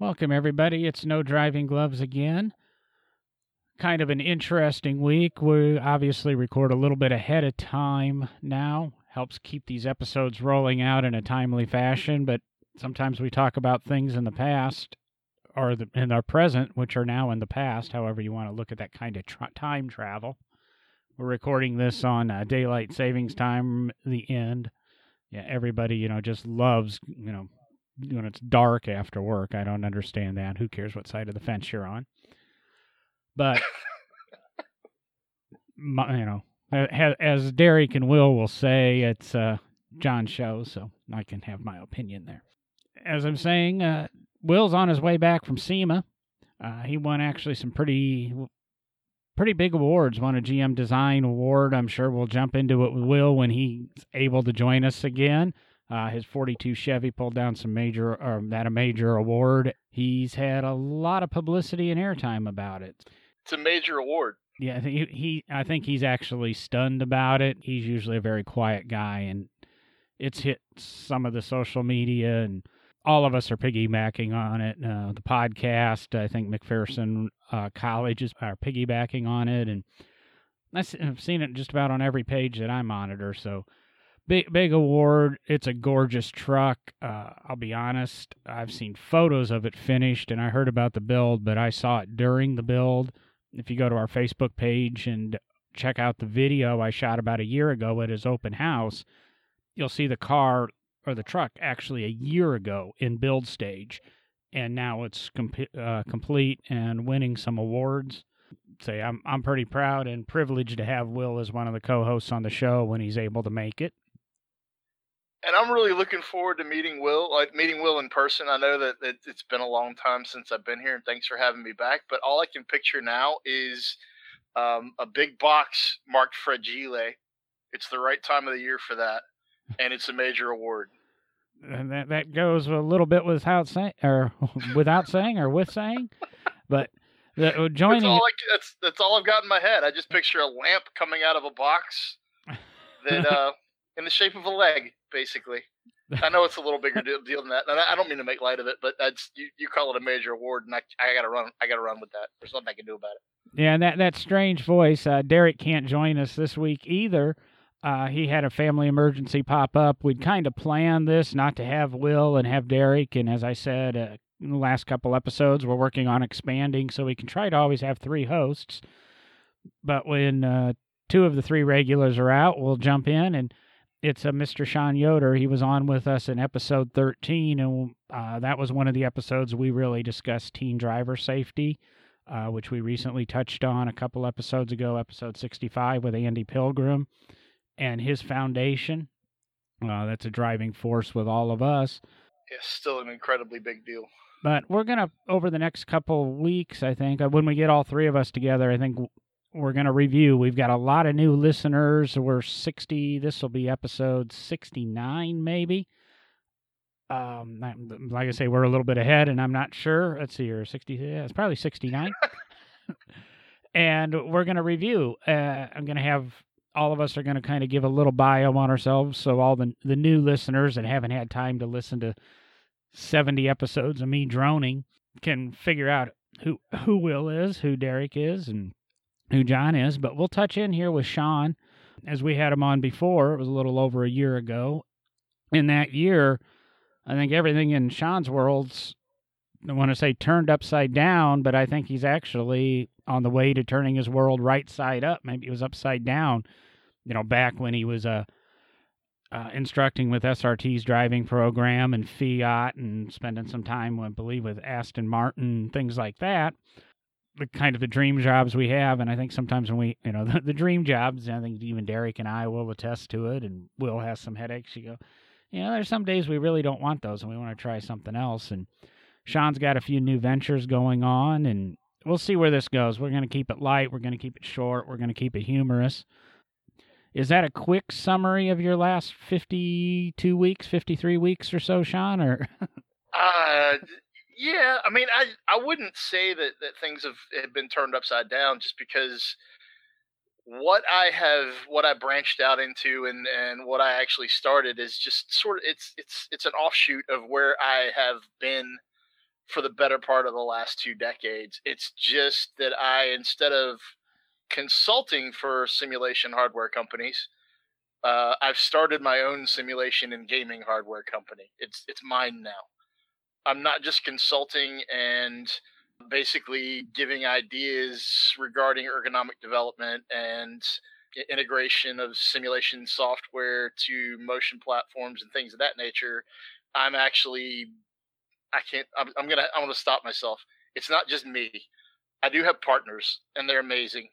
Welcome, everybody. It's No Driving Gloves again. Kind of an interesting week. We obviously record a little bit ahead of time now. Helps keep these episodes rolling out in a timely fashion, but sometimes we talk about things in the past or in our present, which are now in the past, however you want to look at that kind of time travel. We're recording this on Daylight Savings Time, the end. Yeah, everybody, just loves, when it's dark after work. I don't understand that. Who cares what side of the fence you're on? But, as Derek and Will say, it's John's show, so I can have my opinion there. As I'm saying, Will's on his way back from SEMA. He won actually some pretty big awards, won a GM Design Award. I'm sure we'll jump into it with Will when he's able to join us again. His 42 Chevy pulled down a major award. He's had a lot of publicity and airtime about it. It's a major award. Yeah, I think he's actually stunned about it. He's usually a very quiet guy, and it's hit some of the social media, and all of us are piggybacking on it. The podcast, I think McPherson Colleges are piggybacking on it, and I've seen it just about on every page that I monitor. So big award. It's a gorgeous truck. I'll be honest, I've seen photos of it finished, and I heard about the build, but I saw it during the build. If you go to our Facebook page and check out the video I shot about a year ago at his open house, you'll see the car or the truck actually a year ago in build stage, and now it's complete and winning some awards. Say I'm pretty proud and privileged to have Will as one of the co-hosts on the show when he's able to make it. And I'm really looking forward to meeting Will in person. I know that it's been a long time since I've been here, and thanks for having me back. But all I can picture now is a big box marked Fragile. It's the right time of the year for that, and it's a major award. And that goes a little bit without saying, but joining. That's all I've got in my head. I just picture a lamp coming out of a box that in the shape of a leg. Basically, I know it's a little bigger deal than that, and I don't mean to make light of it, but that's you call it a major award, and I got to run with that. There's nothing I can do about it. Yeah, and that strange voice. Derek can't join us this week either. He had a family emergency pop up. We'd kind of planned this not to have Will and have Derek, and as I said in the last couple episodes, we're working on expanding so we can try to always have three hosts. But when two of the three regulars are out, we'll jump in and. It's a Mr. Sean Yoder. He was on with us in episode 13, and that was one of the episodes we really discussed teen driver safety, which we recently touched on a couple episodes ago, episode 65 with Andy Pilgrim and his foundation. That's a driving force with all of us. It's still an incredibly big deal. But we're going to, over the next couple of weeks, I think, when we get all three of us together, I think we're going to review. We've got a lot of new listeners. We're 60. This will be episode 69, maybe. Like I say, we're a little bit ahead, and I'm not sure. Let's see here. 60. Yeah, it's probably 69. And we're going to review. I'm going to have all of us are going to kind of give a little bio on ourselves. So all the new listeners that haven't had time to listen to 70 episodes of me droning can figure out who Will is, who Derek is, and who John is, but we'll touch in here with Sean as we had him on before. It was a little over a year ago. In that year, I think everything in Sean's world's, I want to say turned upside down, but I think he's actually on the way to turning his world right side up. Maybe it was upside down, back when he was instructing with SRT's driving program and Fiat and spending some time, I believe, with Aston Martin, things like that. The kind of the dream jobs we have, and I think sometimes when we, the dream jobs, I think even Derek and I will attest to it, and Will has some headaches. You go, there's some days we really don't want those, and we want to try something else, and Sean's got a few new ventures going on, and we'll see where this goes. We're going to keep it light. We're going to keep it short. We're going to keep it humorous. Is that a quick summary of your last 53 weeks or so, Sean, or? Yeah, I mean, I wouldn't say that things have been turned upside down just because what I branched out into and what I actually started is just sort of, it's an offshoot of where I have been for the better part of the last 2 decades. It's just that I, instead of consulting for simulation hardware companies, I've started my own simulation and gaming hardware company. It's mine now. I'm not just consulting and basically giving ideas regarding ergonomic development and integration of simulation software to motion platforms and things of that nature. I'm actually, I'm gonna stop myself. It's not just me. I do have partners, and they're amazing.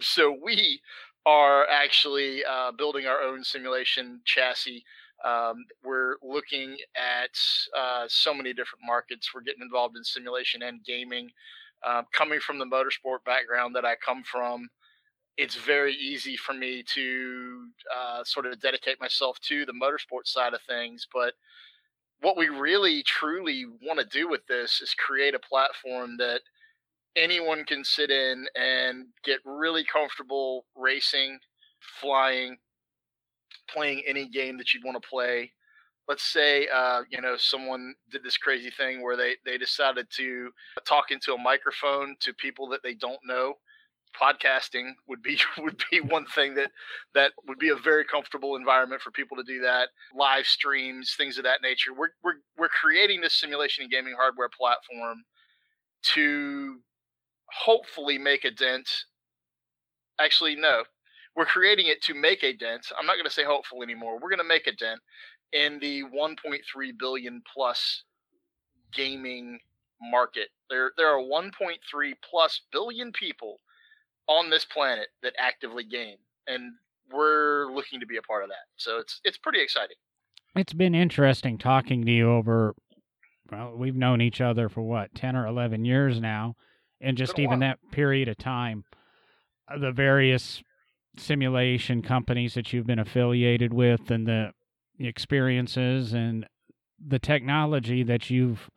So we are actually building our own simulation chassis. We're looking at so many different markets. We're getting involved in simulation and gaming. Coming from the motorsport background that I come from, it's very easy for me to sort of dedicate myself to the motorsport side of things. But what we really, truly want to do with this is create a platform that anyone can sit in and get really comfortable racing, flying, playing any game that you'd want to play. Let's say, someone did this crazy thing where they decided to talk into a microphone to people that they don't know. Podcasting would be one thing that would be a very comfortable environment for people to do that. Live streams, things of that nature. We're creating this simulation and gaming hardware platform to hopefully make a dent. Actually, no. We're creating it to make a dent. I'm not going to say hopeful anymore. We're going to make a dent in the 1.3 billion plus gaming market. There are 1.3 plus billion people on this planet that actively game, and we're looking to be a part of that. So it's pretty exciting. It's been interesting talking to you over, well, we've known each other for what, 10 or 11 years now, and just even that period of time, the various simulation companies that you've been affiliated with and the experiences and the technology that you've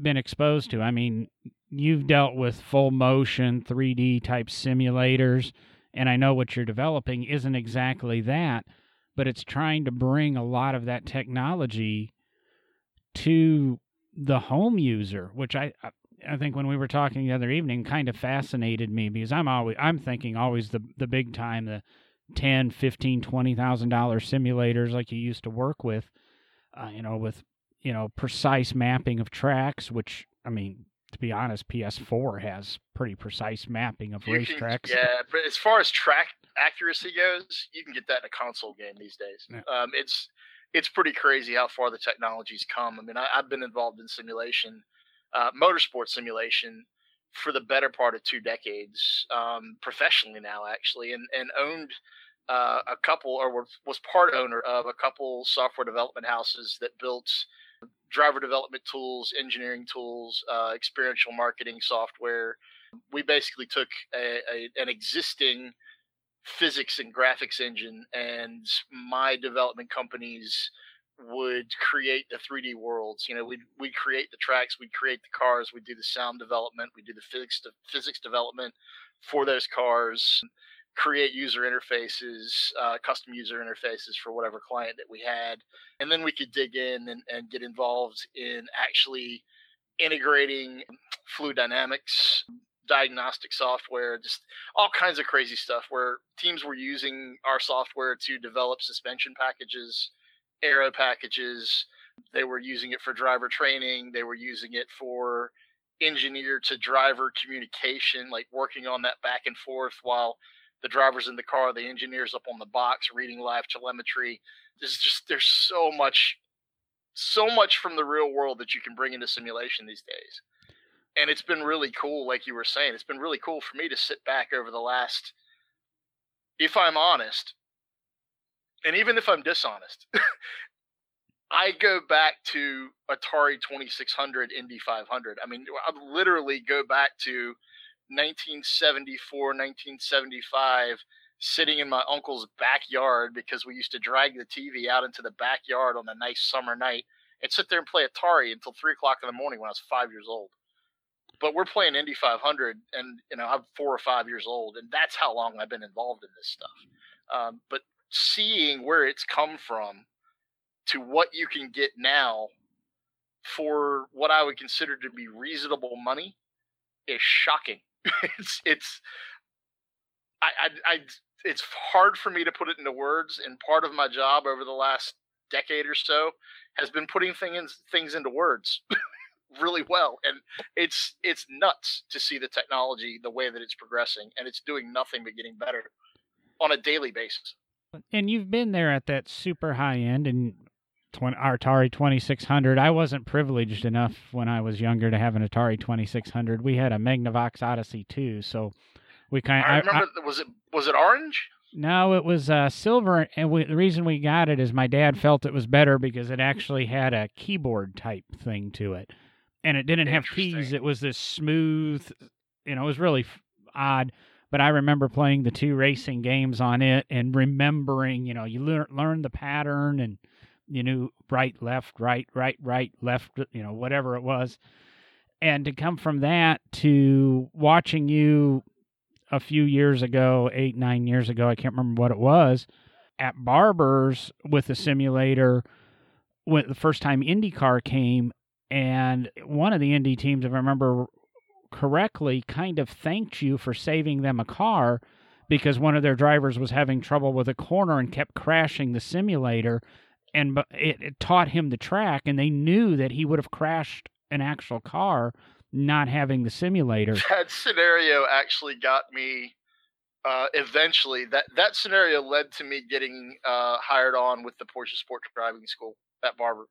been exposed to. I mean, you've dealt with full motion 3D type simulators, and I know what you're developing isn't exactly that, but it's trying to bring a lot of that technology to the home user, which I think when we were talking the other evening kind of fascinated me, because I'm thinking always the big time, the $10,000, $15,000, $20,000 simulators like you used to work with, precise mapping of tracks, which, I mean, to be honest, PS4 has pretty precise mapping of racetracks. Yeah, but as far as track accuracy goes, you can get that in a console game these days. Yeah. It's pretty crazy how far the technology's come. I mean, I've been involved in simulation, motorsport simulation, for the better part of 2 decades, professionally now, actually, and owned a couple, or was part owner of a couple software development houses that built driver development tools, engineering tools, experiential marketing software. We basically took an existing physics and graphics engine, and my development companies would create the 3D worlds. You know, we'd create the tracks, we'd create the cars, we'd do the sound development, we'd do the physics development for those cars, create user interfaces, custom user interfaces for whatever client that we had. And then we could dig in and get involved in actually integrating fluid dynamics, diagnostic software, just all kinds of crazy stuff where teams were using our software to develop suspension packages, aero packages. They were using it for driver training. They were using it for engineer to driver communication, like working on that back and forth while the driver's in the car, the engineer's up on the box reading live telemetry. There's so much from the real world that you can bring into simulation these days. And it's been really cool, like you were saying, it's been really cool for me to sit back over the last, if I'm honest, and even if I'm dishonest, I go back to Atari 2600, Indy 500. I mean, I literally go back to 1974, 1975, sitting in my uncle's backyard, because we used to drag the TV out into the backyard on a nice summer night and sit there and play Atari until 3 o'clock in the morning when I was 5 years old. But we're playing Indy 500, and I'm 4 or 5 years old, and that's how long I've been involved in this stuff. But seeing where it's come from to what you can get now for what I would consider to be reasonable money is shocking. It's hard for me to put it into words, and part of my job over the last decade or so has been putting things into words really well. And it's nuts to see the technology, the way that it's progressing, and it's doing nothing but getting better on a daily basis. And you've been there at that super high end, and our Atari 2600. I wasn't privileged enough when I was younger to have an Atari 2600. We had a Magnavox Odyssey 2, so we kind of... I remember, was it orange? No, it was silver, and the reason we got it is my dad felt it was better because it actually had a keyboard type thing to it, and it didn't have keys. It was this smooth, it was really odd. But I remember playing the two racing games on it and remembering, you learn the pattern, and you knew right, left, whatever it was. And to come from that to watching you a few years ago, 8-9 years ago, I can't remember what it was, at Barber's with the simulator, when the first time IndyCar came, and one of the Indy teams, if I remember correctly, kind of thanked you for saving them a car because one of their drivers was having trouble with a corner and kept crashing the simulator. And it taught him the track, and they knew that he would have crashed an actual car not having the simulator. That scenario actually got me eventually. That scenario led to me getting hired on with the Porsche Sport Driving School at Barber.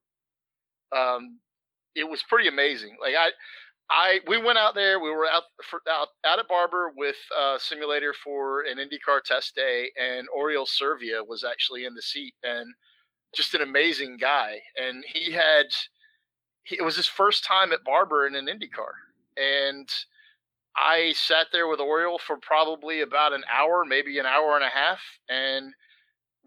It was pretty amazing. Like we went out there. We were out at Barber with a simulator for an IndyCar test day, and Oriol Servia was actually in the seat, and just an amazing guy. And it was his first time at Barber in an IndyCar. And I sat there with Oriol for probably about an hour, maybe an hour and a half. And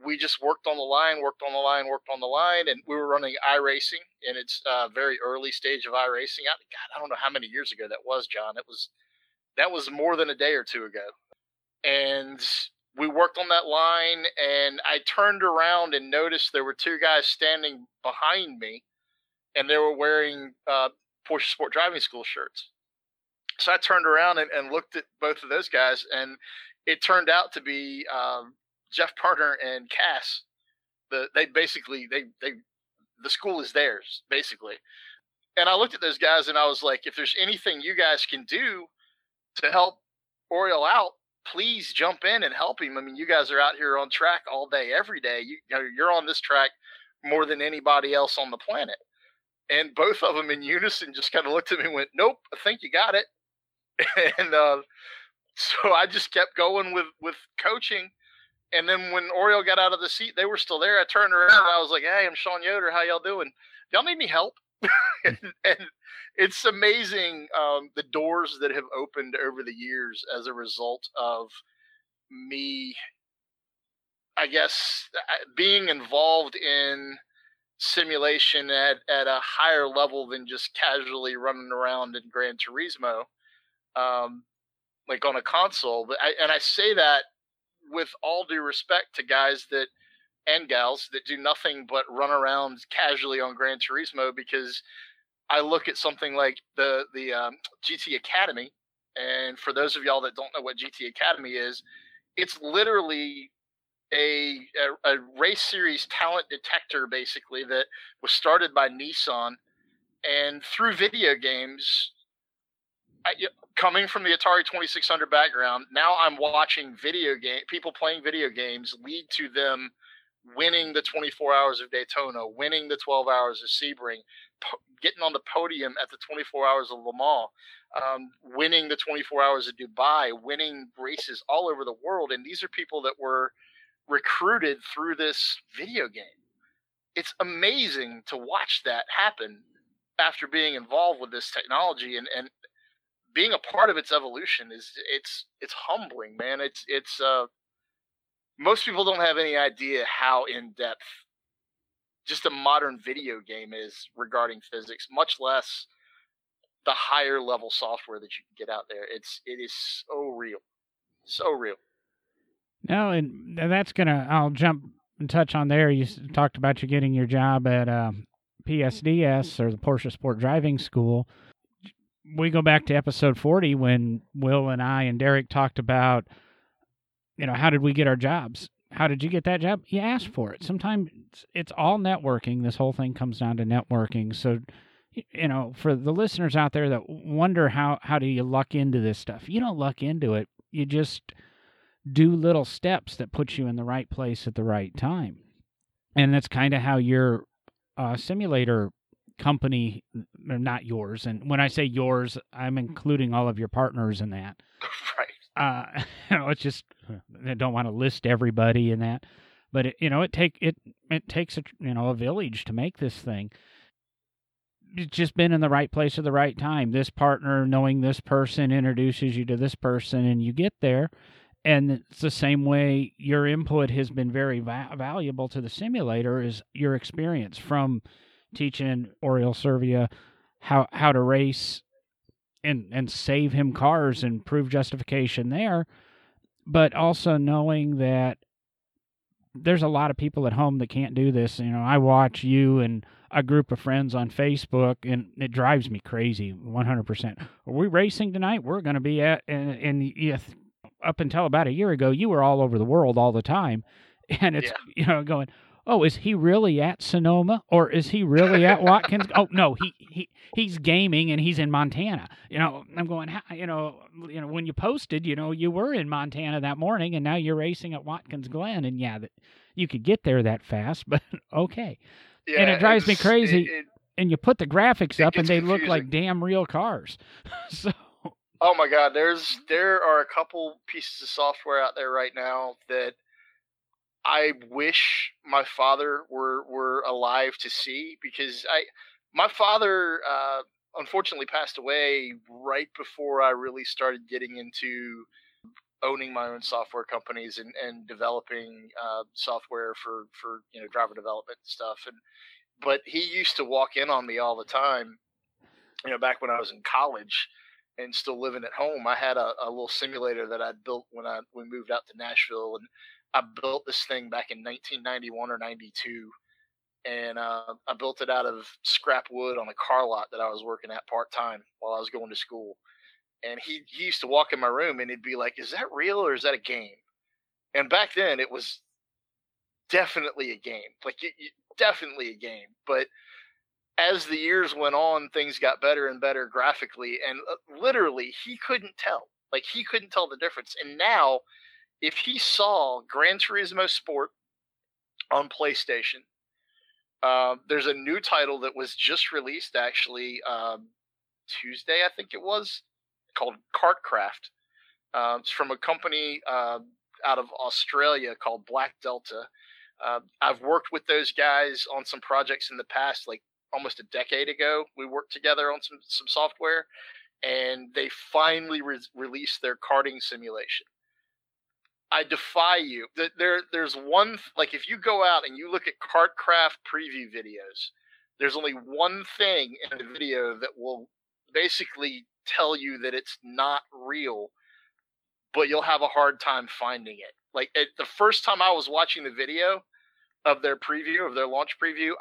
we just worked on the line. And we were running iRacing in its very early stage of iRacing. God, I don't know how many years ago that was, John. That was more than a day or two ago. And we worked on that line, and I turned around and noticed there were two guys standing behind me, and they were wearing Porsche Sport Driving School shirts. So I turned around and looked at both of those guys, and it turned out to be Jeff Partner and Cass. The school is theirs, basically. And I looked at those guys, and I was like, if there's anything you guys can do to help Oriol out, please jump in and help him. I mean, you guys are out here on track all day, every day. You're on this track more than anybody else on the planet. And both of them in unison just kind of looked at me and went, nope, I think you got it. And so I just kept going with coaching. And then when Oriol got out of the seat, they were still there. I turned around and I was like, hey, I'm Sean Yoder. How y'all doing? Y'all need any help? and it's amazing the doors that have opened over the years as a result of me, I guess, being involved in simulation at a higher level than just casually running around in Gran Turismo, like on a console. But I say that with all due respect to guys that and gals that do nothing but run around casually on Gran Turismo, because I look at something like the GT Academy. And for those of y'all that don't know what GT Academy is, it's literally a race series talent detector, basically, that was started by Nissan. And through video games, coming from the Atari 2600 background, now I'm watching people playing video games lead to them winning the 24 hours of Daytona, winning the 12 hours of Sebring, getting on the podium at the 24 hours of Le Mans, winning the 24 hours of Dubai, winning races all over the world. And these are people that were recruited through this video game. It's amazing to watch that happen after being involved with this technology and being a part of its evolution. It's humbling, man. Most people don't have any idea how in-depth just a modern video game is regarding physics, much less the higher-level software that you can get out there. It is so real. So real. No, and I'll jump and touch on there. You talked about you getting your job at PSDS or the Porsche Sport Driving School, we go back to episode 40 when Will and I and Derek talked about, you know, how did we get our jobs? How did you get that job? You asked for it. Sometimes it's all networking. This whole thing comes down to networking. So, you know, for the listeners out there that wonder how do you luck into this stuff? You don't luck into it. You just do little steps that put you in the right place at the right time. And that's kind of how your simulator company, or not yours, and when I say yours, I'm including all of your partners in that. Right. You know, it's just, I don't want to list everybody in that, but it takes a village to make this thing. It's just been in the right place at the right time. This partner knowing this person introduces you to this person, and you get there. And it's the same way your input has been very valuable to the simulator is your experience from teaching Oriol Servia how to race and save him cars and prove justification there, but also knowing that there's a lot of people at home that can't do this. You know, I watch you and a group of friends on Facebook, and it drives me crazy, 100%. Are we racing tonight? We're going to be at, and up until about a year ago, you were all over the world all the time. And it's, going, oh, is he really at Sonoma? Or is he really at Watkins? Oh, no, he's gaming and he's in Montana. You know, I'm going, you know, when you posted, you were in Montana that morning and now you're racing at Watkins Glen. And yeah, you could get there that fast, but okay. Yeah, and it drives me crazy. And you put the graphics up and they look like damn real cars. So. Oh my God, there are a couple pieces of software out there right now that I wish my father were alive to see, because my father unfortunately passed away right before I really started getting into owning my own software companies and developing software for driver development and stuff. But he used to walk in on me all the time, back when I was in college. And still living at home, I had a little simulator that I built when we moved out to Nashville, and I built this thing back in 1991 or 92, and I built it out of scrap wood on a car lot that I was working at part-time while I was going to school. And he used to walk in my room, and he'd be like, is that real or is that a game? And back then, it was definitely a game. Like, definitely a game, but... as the years went on, things got better and better graphically, and literally, he couldn't tell. Like, he couldn't tell the difference. And now, if he saw Gran Turismo Sport on PlayStation, there's a new title that was just released, actually, Tuesday, I think it was, called KartKraft. It's from a company out of Australia called Black Delta. I've worked with those guys on some projects in the past, like, almost a decade ago, we worked together on some software, and they finally released their karting simulation. I defy you. There's one, like, if you go out and you look at KartKraft preview videos, there's only one thing in the video that will basically tell you that it's not real, but you'll have a hard time finding it. Like, the first time I was watching the video of their preview, of their launch preview,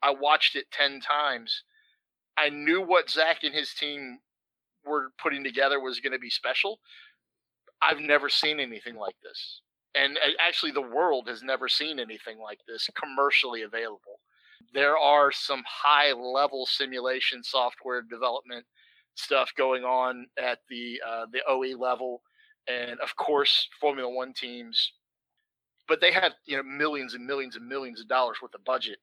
I watched it 10 times. I knew what Zach and his team were putting together was going to be special. I've never seen anything like this. And actually, the world has never seen anything like this commercially available. There are some high-level simulation software development stuff going on at the OE level. And, of course, Formula One teams. But they have millions and millions and millions of dollars worth of budget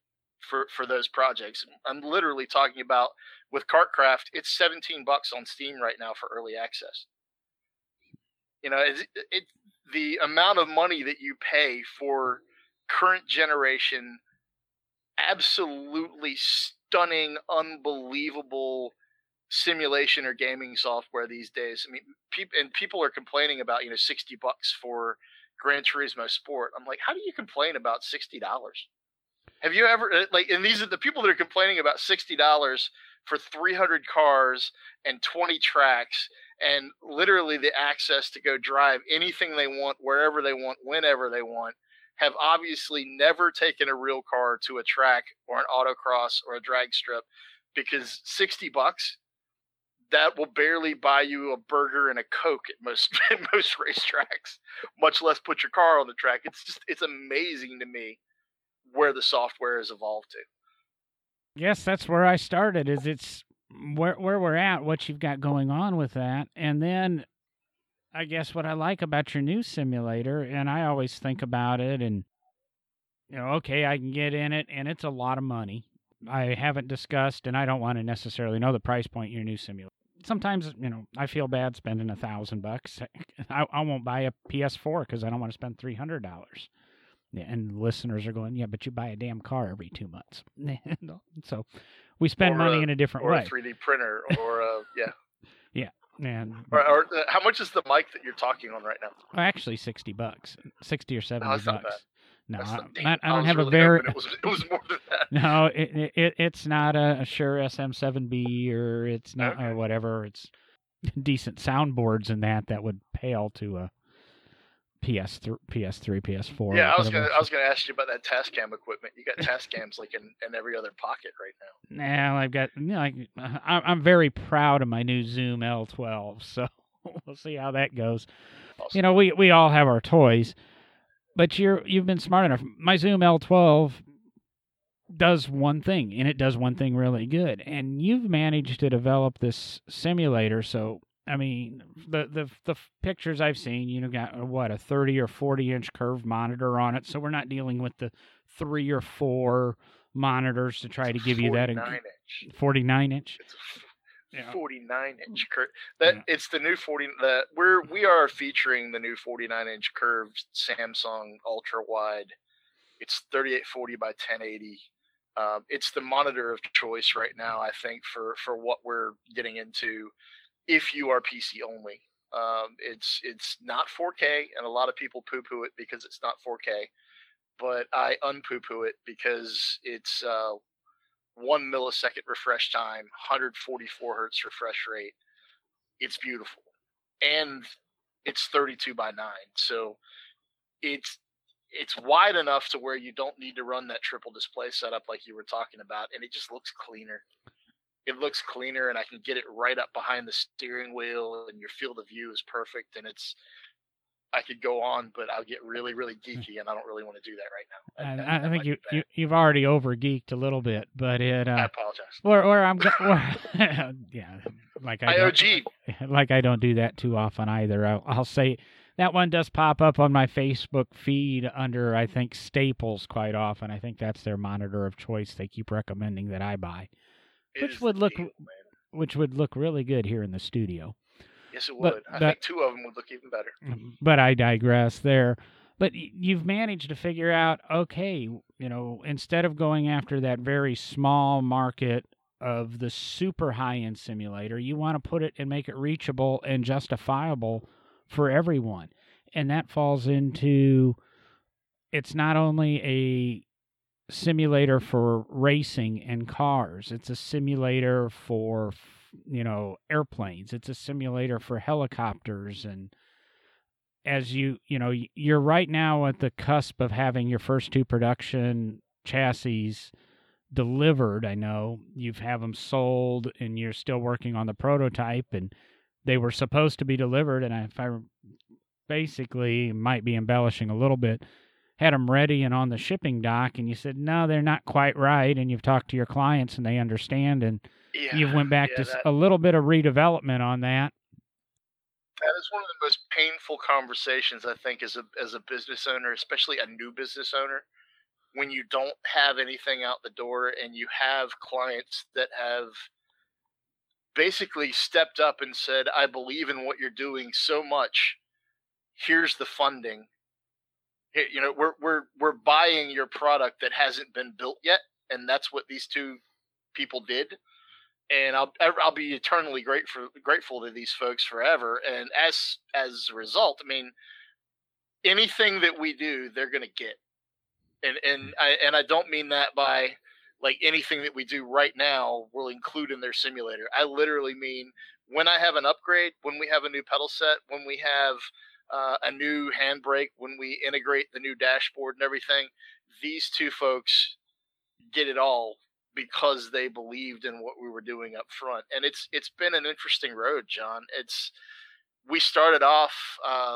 for those projects. I'm literally talking about, with KartKraft, it's $17 on Steam right now for early access. The amount of money that you pay for current generation, absolutely stunning, unbelievable simulation or gaming software these days. I mean, people are complaining about, $60 for Gran Turismo Sport. I'm like, how do you complain about $60? Have you ever, and these are the people that are complaining about $60 for 300 cars and 20 tracks and literally the access to go drive anything they want, wherever they want, whenever they want. have obviously never taken a real car to a track or an autocross or a drag strip, because $60, that will barely buy you a burger and a Coke at most racetracks, much less put your car on the track. It's amazing to me where the software has evolved to. Yes, that's where I started, is it's where we're at, what you've got going on with that. And then I guess what I like about your new simulator, and I always think about it, and, you know, okay, I can get in it, and it's a lot of money. I haven't discussed, and I don't want to necessarily know the price point your new simulator. Sometimes, you know, I feel bad spending $1,000. I won't buy a PS4 because I don't want to spend $300. And listeners are going, yeah, but you buy a damn car every 2 months. So we spend money in a different way. Or a 3D printer, or yeah. Yeah. And or how much is the mic that you're talking on right now? Actually, $60, $60 or $70. No, that's not bad. No, I don't have really a very. It was more than that. No, it's not a Shure SM7B, or it's not or whatever. It's decent soundboards and that would pale to a PS3, PS4. Yeah, I was gonna ask you about that Tascam equipment. You got Tascams like in every other pocket right now. Now I've got. You know, I'm very proud of my new Zoom L12. So we'll see how that goes. Awesome. You know, we all have our toys. But you've been smart enough. My Zoom L12 does one thing, and it does one thing really good. And you've managed to develop this simulator. So, I mean, the pictures I've seen, you know, got a 30 or 40 inch curved monitor on it. So we're not dealing with the 3 or 4 monitors to try to give you that 49 inch. It's a 49 inch curve. It's the new 40. We are featuring the new 49 inch curved Samsung Ultra Wide. It's 3840 by 1080. It's the monitor of choice right now, I think, for what we're getting into. If you are PC only, it's not 4K, and a lot of people poo-poo it because it's not 4K, but I un-poo-poo it because it's 1 millisecond refresh time, 144 hertz refresh rate. It's beautiful, and it's 32 by 9, so it's wide enough to where you don't need to run that triple display setup like you were talking about, and it just looks cleaner. It looks cleaner, and I can get it right up behind the steering wheel, and your field of view is perfect. And I could go on, but I'll get really, really geeky, and I don't really want to do that right now. I think you've already over geeked a little bit, but it. I apologize. Or I'm yeah, like I don't do that too often either. I'll say that one does pop up on my Facebook feed under, I think, Staples quite often. I think that's their monitor of choice. They keep recommending that I buy. Which would look really good here in the studio. Yes, it would. I think 2 of them would look even better. But I digress there. But you've managed to figure out, okay, you know, instead of going after that very small market of the super high-end simulator, you want to put it and make it reachable and justifiable for everyone. And that falls into, it's not only a simulator for racing and cars. It's a simulator for, you know, airplanes. It's a simulator for helicopters. And as you know, you're right now at the cusp of having your first 2 production chassis delivered. I know you've have them sold, and you're still working on the prototype, and they were supposed to be delivered. And if I basically might be embellishing a little bit, had them ready and on the shipping dock, and you said, no, they're not quite right, and you've talked to your clients, and they understand, and you've went back to a little bit of redevelopment on that. That is one of the most painful conversations, I think, as a business owner, especially a new business owner, when you don't have anything out the door, and you have clients that have basically stepped up and said, I believe in what you're doing so much, here's the funding. You know, we're buying your product that hasn't been built yet, and that's what these 2 people did. And I'll be eternally grateful to these folks forever. And as a result, I mean, anything that we do, they're going to get. And I don't mean that by like anything that we do right now will include in their simulator. I literally mean when I have an upgrade, when we have a new pedal set, when we have a new handbrake, when we integrate the new dashboard and everything. These two folks did it all because they believed in what we were doing up front. And it's been an interesting road, John. We started off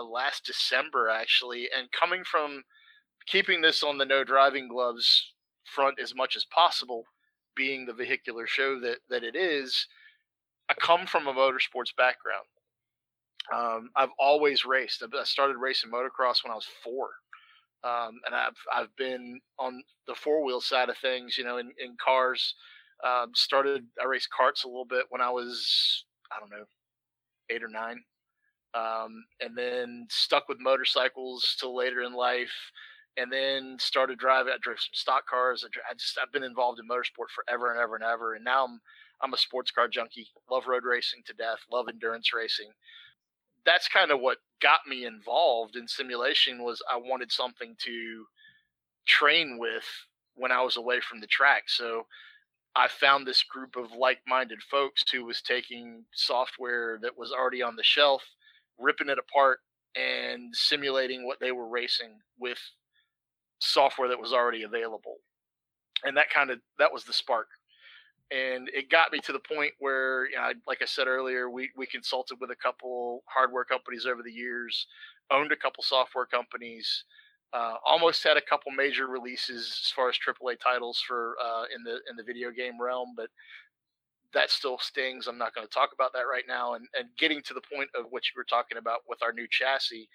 last December, actually, and coming from keeping this on the no driving gloves front as much as possible, being the vehicular show that it is, I come from a motorsports background. I've always raced. I started racing motocross when I was 4. And I've been on the four-wheel side of things, you know, in cars. I raced karts a little bit when I was, 8 or 9. And then stuck with motorcycles till later in life. And then started driving. I drove some stock cars. I've been involved in motorsport forever and ever and ever. And now I'm a sports car junkie. Love road racing to death. Love endurance racing. That's kind of what got me involved in simulation. Was I wanted something to train with when I was away from the track. So I found this group of like-minded folks who was taking software that was already on the shelf, ripping it apart, and simulating what they were racing with software that was already available. And that was the spark. And it got me to the point where, you know, like I said earlier, we consulted with a couple hardware companies over the years, owned a couple software companies, almost had a couple major releases as far as AAA titles for in the video game realm, but that still stings. I'm not going to talk about that right now. And getting to the point of what you were talking about with our new chassis,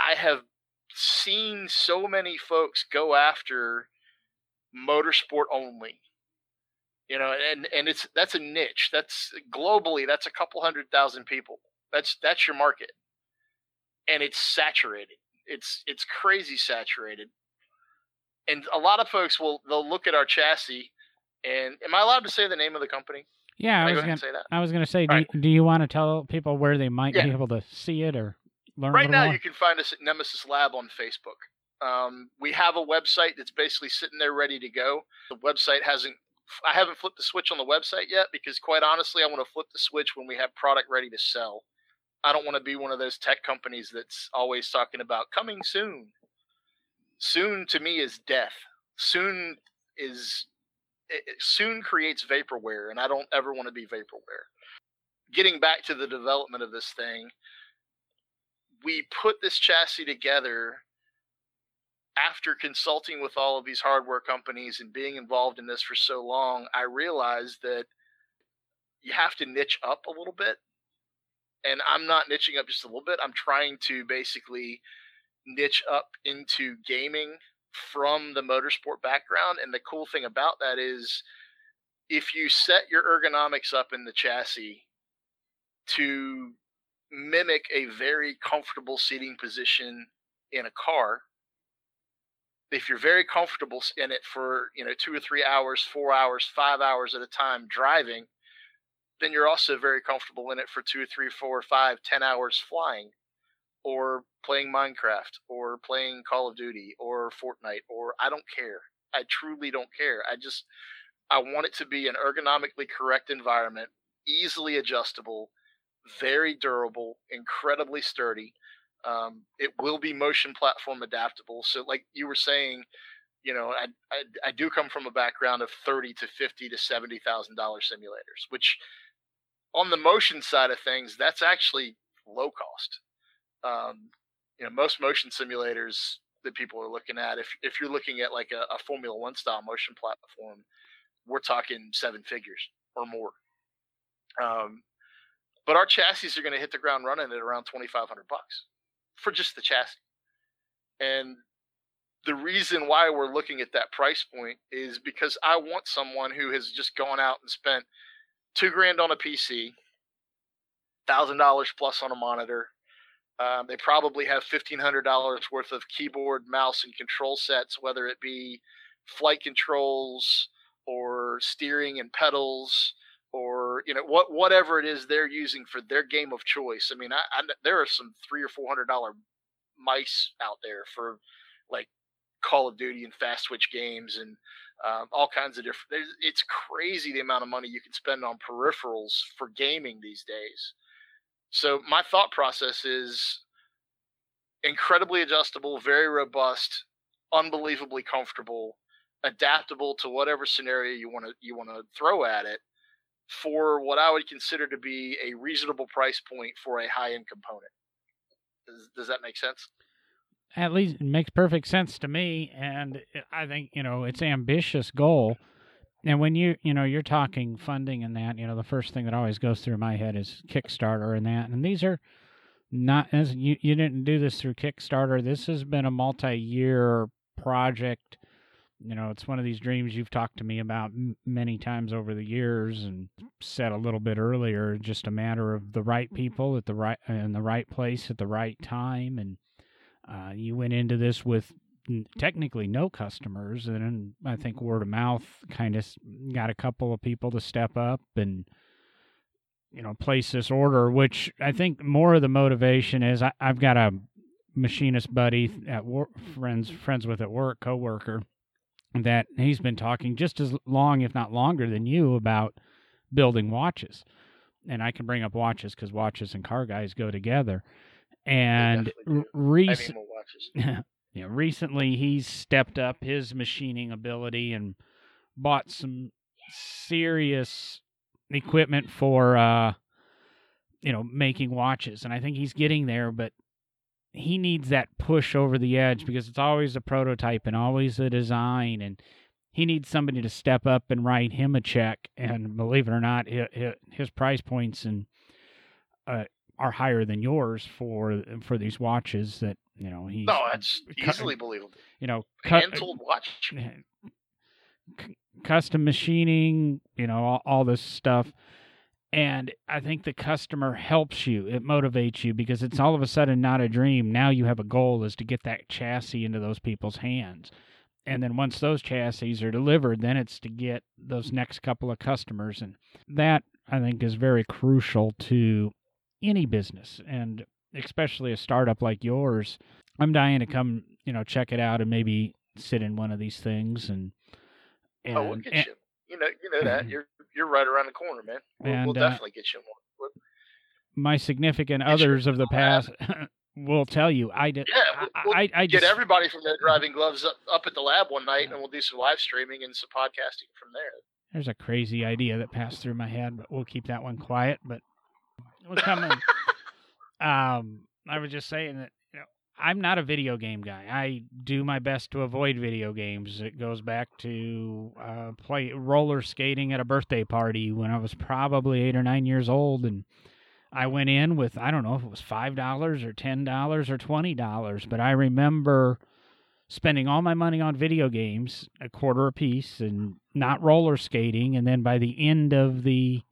I have seen so many folks go after motorsport only. You know, and that's a niche. That's globally, that's a couple 100,000 people. That's your market. And it's saturated. It's crazy saturated. And a lot of folks they'll look at our chassis, and am I allowed to say the name of the company? Yeah, I was going to say, right. Do you want to tell people where they might be able to see it or learn right now more? You can find us at Nemesis Lab on Facebook. We have a website that's basically sitting there ready to go. The website I haven't flipped the switch on the website yet because, quite honestly, I want to flip the switch when we have product ready to sell. I don't want to be one of those tech companies that's always talking about coming soon. Soon to me is death. Soon creates vaporware, and I don't ever want to be vaporware. Getting back to the development of this thing, we put this chassis together after consulting with all of these hardware companies and being involved in this for so long. I realized that you have to niche up a little bit. And I'm not niching up just a little bit. I'm trying to basically niche up into gaming from the motorsport background. And the cool thing about that is if you set your ergonomics up in the chassis to mimic a very comfortable seating position in a car, if you're very comfortable in it for, 2 or 3 hours, 4 hours, 5 hours at a time driving, then you're also very comfortable in it for 2, 3, 4, 5, 10 hours flying or playing Minecraft or playing Call of Duty or Fortnite, or I don't care. I truly don't care. I want it to be an ergonomically correct environment, easily adjustable, very durable, incredibly sturdy. It will be motion platform adaptable. So like you were saying, I do come from a background of $30,000 to $50,000 to $70,000 simulators, which on the motion side of things, that's actually low cost. Most motion simulators that people are looking at, if you're looking at like a Formula One style motion platform, we're talking 7 figures or more. But our chassis are going to hit the ground running at around $2,500. For just the chassis. And the reason why we're looking at that price point is because I want someone who has just gone out and spent $2,000 on a PC, $1,000 plus on a monitor. They probably have $1,500 worth of keyboard, mouse, and control sets, whether it be flight controls or steering and pedals, or whatever it is they're using for their game of choice. I mean, there are some $300 or $400 mice out there for like Call of Duty and fast switch games and all kinds of different. It's crazy the amount of money you can spend on peripherals for gaming these days. So my thought process is incredibly adjustable, very robust, unbelievably comfortable, adaptable to whatever scenario you want to throw at it, for what I would consider to be a reasonable price point for a high end component. Does that make sense? At least it makes perfect sense to me, and I think, you know, it's an ambitious goal. And when you're talking funding and that, you know, the first thing that always goes through my head is Kickstarter and that. And these are not, as you didn't do this through Kickstarter. This has been a multi-year project. You know, it's one of these dreams you've talked to me about many times over the years, and said a little bit earlier, just a matter of the right people at the right, in the right place at the right time. And you went into this with technically no customers, and then I think word of mouth kind of got a couple of people to step up and, you know, place this order, which I think more of the motivation is I've got a machinist buddy at work, friends with at work, coworker, that he's been talking just as long, if not longer than you, about building watches. And I can bring up watches because watches and car guys go together. And recently he's stepped up his machining ability and bought some serious equipment for, you know, making watches. And I think he's getting there, but he needs that push over the edge, because it's always a prototype and always a design, and he needs somebody to step up and write him a check. And believe it or not, his price points and are higher than yours for these watches that, you know, he's... No, that's easily believable. You know, hand-told watch. Custom machining, you know, all this stuff. And I think the customer helps you. It motivates you, because it's all of a sudden not a dream. Now you have a goal, is to get that chassis into those people's hands. And then once those chassis are delivered, then it's to get those next couple of customers. And that, I think, is very crucial to any business, and especially a startup like yours. I'm dying to come, you know, check it out and maybe sit in one of these things. And we'll get you. You know that. You're right around the corner, man. We'll definitely get you one. My significant others of the past will tell you. We'll get everybody from their driving gloves up at the lab one night, and we'll do some live streaming and some podcasting from there. There's a crazy idea that passed through my head, but we'll keep that one quiet. But we'll come in. I was just saying that, you know, I'm not a video game guy. I do my best to avoid video games. It goes back to play roller skating at a birthday party when I was probably 8 or 9 years old, and I went in with, I don't know if it was $5 or $10 or $20, but I remember spending all my money on video games, a quarter apiece, and not roller skating. And then by the end of the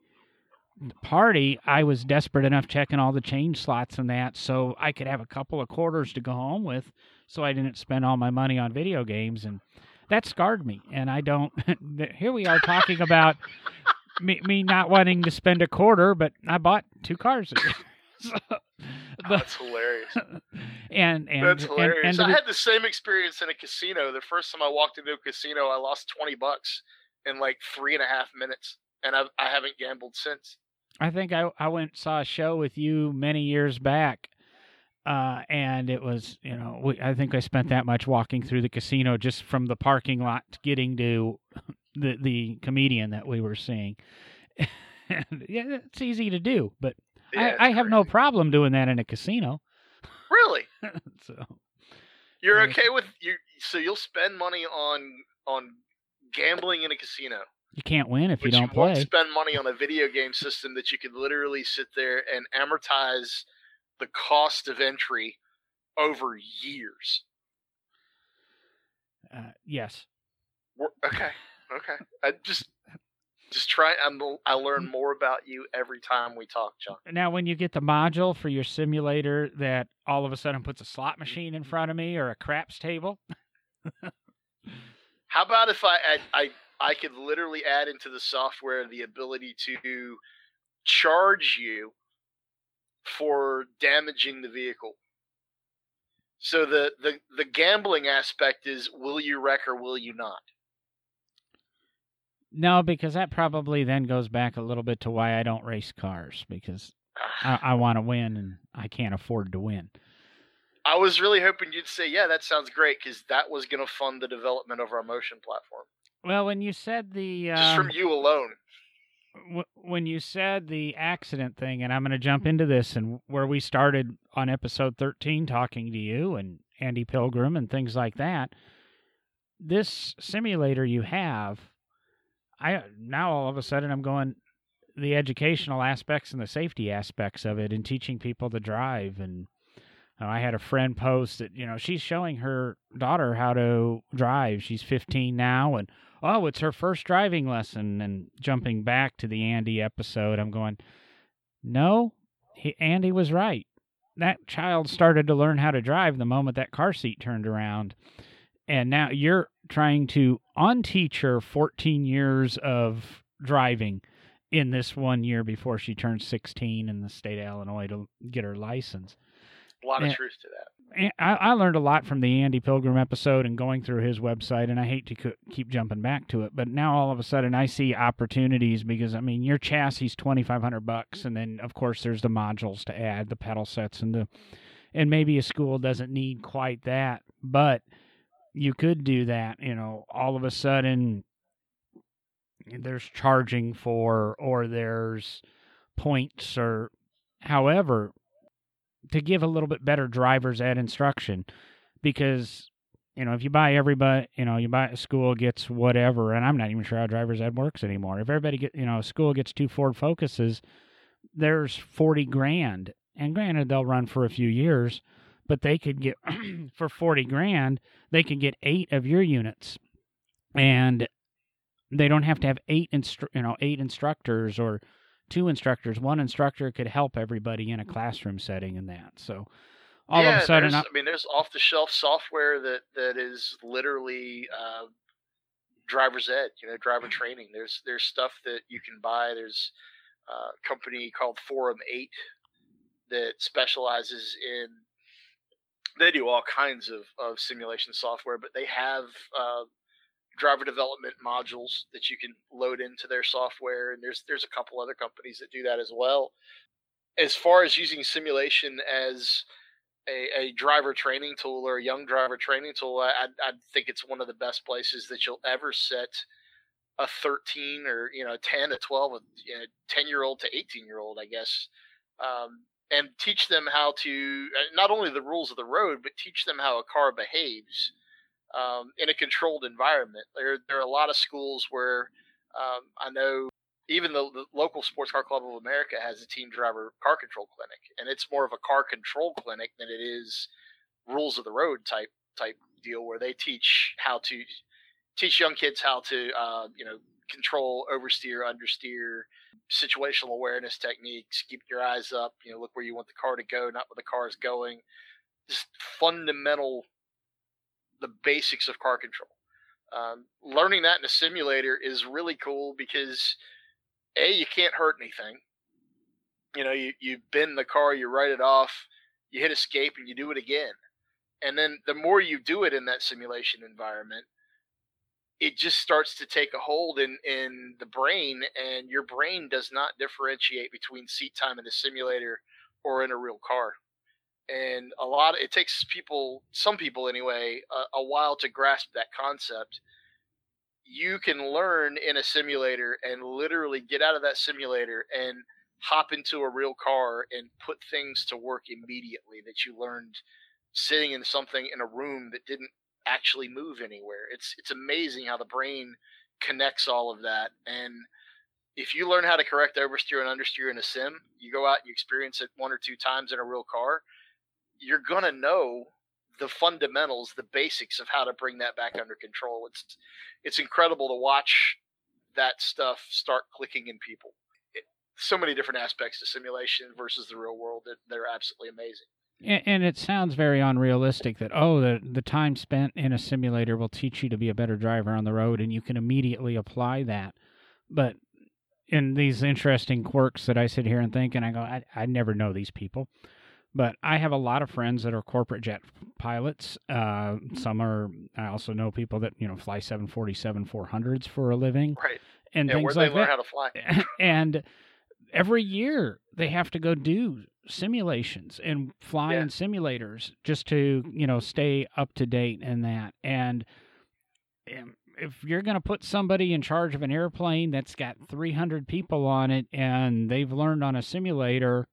party, I was desperate enough checking all the change slots and that, so I could have a couple of quarters to go home with, so I didn't spend all my money on video games. And that scarred me. And I don't, here we are talking about me not wanting to spend a quarter, but I bought 2 cars. That's hilarious. And that's hilarious. And I had the same experience in a casino. The first time I walked into a casino, I lost $20 in like 3.5 minutes, and I haven't gambled since. I think I went and saw a show with you many years back, and it was, you know, I think I spent that much walking through the casino just from the parking lot getting to the comedian that we were seeing. And yeah, it's easy to do, but yeah, I have no problem doing that in a casino. Really? So you're okay with you? So you'll spend money on gambling in a casino. You can't win if you don't play. You won't spend money on a video game system that you could literally sit there and amortize the cost of entry over years. Yes. Okay. I just try. I learn more about you every time we talk, John. Now, when you get the module for your simulator that all of a sudden puts a slot machine in front of me or a craps table. How about if I could literally add into the software the ability to charge you for damaging the vehicle. So the gambling aspect is, will you wreck or will you not? No, because that probably then goes back a little bit to why I don't race cars, because I want to win, and I can't afford to win. I was really hoping you'd say, yeah, that sounds great, because that was going to fund the development of our motion platform. Well, when you said the... just from you alone. When you said the accident thing, and I'm going to jump into this, and where we started on episode 13 talking to you and Andy Pilgrim and things like that, this simulator you have, now all of a sudden I'm going... the educational aspects and the safety aspects of it and teaching people to drive. And I had a friend post that, she's showing her daughter how to drive. She's 15 now, and, oh, it's her first driving lesson. And jumping back to the Andy episode, I'm going, no, Andy was right. That child started to learn how to drive the moment that car seat turned around. And now you're trying to unteach her 14 years of driving in this 1 year before she turns 16 in the state of Illinois to get her license. A lot of truth to that. I learned a lot from the Andy Pilgrim episode and going through his website, and I hate to keep jumping back to it, but now all of a sudden I see opportunities because, your chassis is $2,500, and then, of course, there's the modules to add, the pedal sets, and maybe a school doesn't need quite that, but you could do that, all of a sudden... there's charging for, or there's points, or however, to give a little bit better driver's ed instruction. Because, if you buy everybody, you buy a school gets whatever, and I'm not even sure how driver's ed works anymore. If everybody get, a school gets 2 Ford Focuses, there's $40,000. And granted, they'll run for a few years, but they could get, for $40,000, they could get 8 of your units. And they don't have to have 8 instructors or 2 instructors. One instructor could help everybody in a classroom setting and that. So all of a sudden... there's off-the-shelf software that is literally driver's ed, driver training. There's stuff that you can buy. There's a company called Forum 8 that specializes in... they do all kinds of simulation software, but they have... driver development modules that you can load into their software. And there's a couple other companies that do that as well. As far as using simulation as a driver training tool or a young driver training tool, I think it's one of the best places that you'll ever set a 13 or, 10, a 12, a 10-year-old to 18-year-old, I guess. And teach them how to, not only the rules of the road, but teach them how a car behaves. In a controlled environment. There are a lot of schools where I know even the local Sports Car Club of America has a team driver car control clinic, and it's more of a car control clinic than it is rules of the road type deal, where they teach young kids how to control, oversteer, understeer, situational awareness techniques, keep your eyes up, look where you want the car to go, not where the car is going, just fundamental. The basics of car control. Learning that in a simulator is really cool because A, you can't hurt anything. You bend the car, you write it off, you hit escape, and you do it again. And then the more you do it in that simulation environment, it just starts to take a hold in the brain, and your brain does not differentiate between seat time in the simulator or in a real car. And it takes people, some people anyway, a while to grasp that concept. You can learn in a simulator and literally get out of that simulator and hop into a real car and put things to work immediately that you learned sitting in something in a room that didn't actually move anywhere. It's amazing how the brain connects all of that. And if you learn how to correct oversteer and understeer in a sim, you go out and you experience it 1 or 2 times in a real car, you're going to know the fundamentals, the basics of how to bring that back under control. It's incredible to watch that stuff start clicking in people. So many different aspects to simulation versus the real world that they're absolutely amazing. And it sounds very unrealistic that, the time spent in a simulator will teach you to be a better driver on the road, and you can immediately apply that. But in these interesting quirks that I sit here and think, and I go, I never know these people. But I have a lot of friends that are corporate jet pilots. I also know people that, fly 747-400s for a living. Right. And things where they learn how to fly. And every year they have to go do simulations and fly in simulators just to, you know, stay up to date in that. And if you're going to put somebody in charge of an airplane that's got 300 people on it and they've learned on a simulator,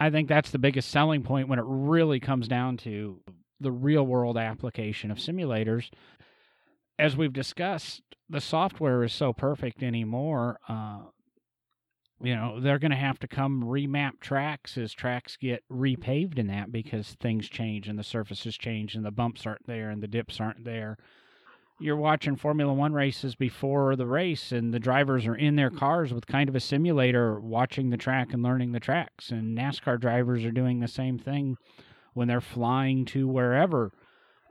I think that's the biggest selling point when it really comes down to the real-world application of simulators. As we've discussed, the software is so perfect anymore. You know, they're going to have to come remap tracks as tracks get repaved in that, because things change and the surfaces change and the bumps aren't there and the dips aren't there. You're watching Formula One races before the race, and the drivers are in their cars with kind of a simulator watching the track and learning the tracks. And NASCAR drivers are doing the same thing when they're flying to wherever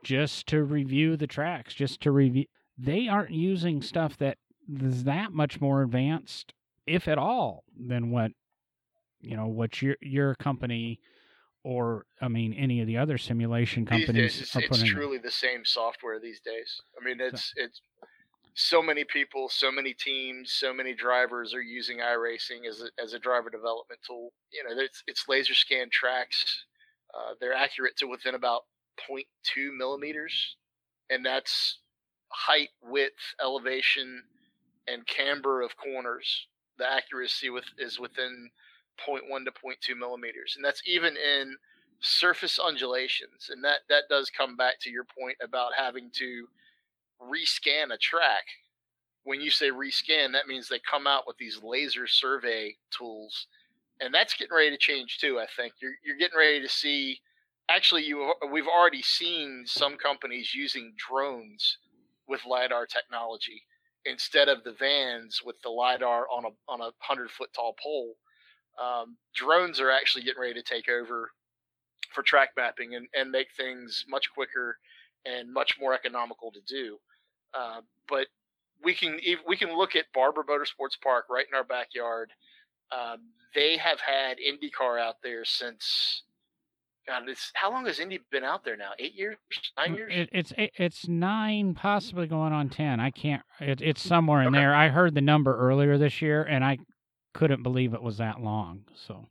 just to review the tracks, just to review. They aren't using stuff that is that much more advanced, if at all, than what, you know, what your company or, I mean, any of the other simulation companies are putting. It's truly the same software these days. I mean, it's so many people, so many teams, so many drivers are using iRacing as a driver development tool. You know, it's laser scan tracks. They're accurate to within about 0.2 millimeters, and that's height, width, elevation, and camber of corners. The accuracy is within 0.1 to 0.2 millimeters, and that's even in surface undulations. And that does come back to your point about having to rescan a track. When you say rescan, that means they come out with these laser survey tools, and that's getting ready to change too. I think you're getting ready to see. Actually, we've already seen some companies using drones with LiDAR technology instead of the vans with the LiDAR on a 100-foot tall pole. Drones are actually getting ready to take over for track mapping and make things much quicker and much more economical to do. But we can look at Barber Motorsports Park right in our backyard. They have had IndyCar out there since. God, how long has Indy been out there now? 8 years? 9 years? It's 9, possibly going on 10. I can't. It's somewhere in there. I heard the number earlier this year, and I couldn't believe it was that long. So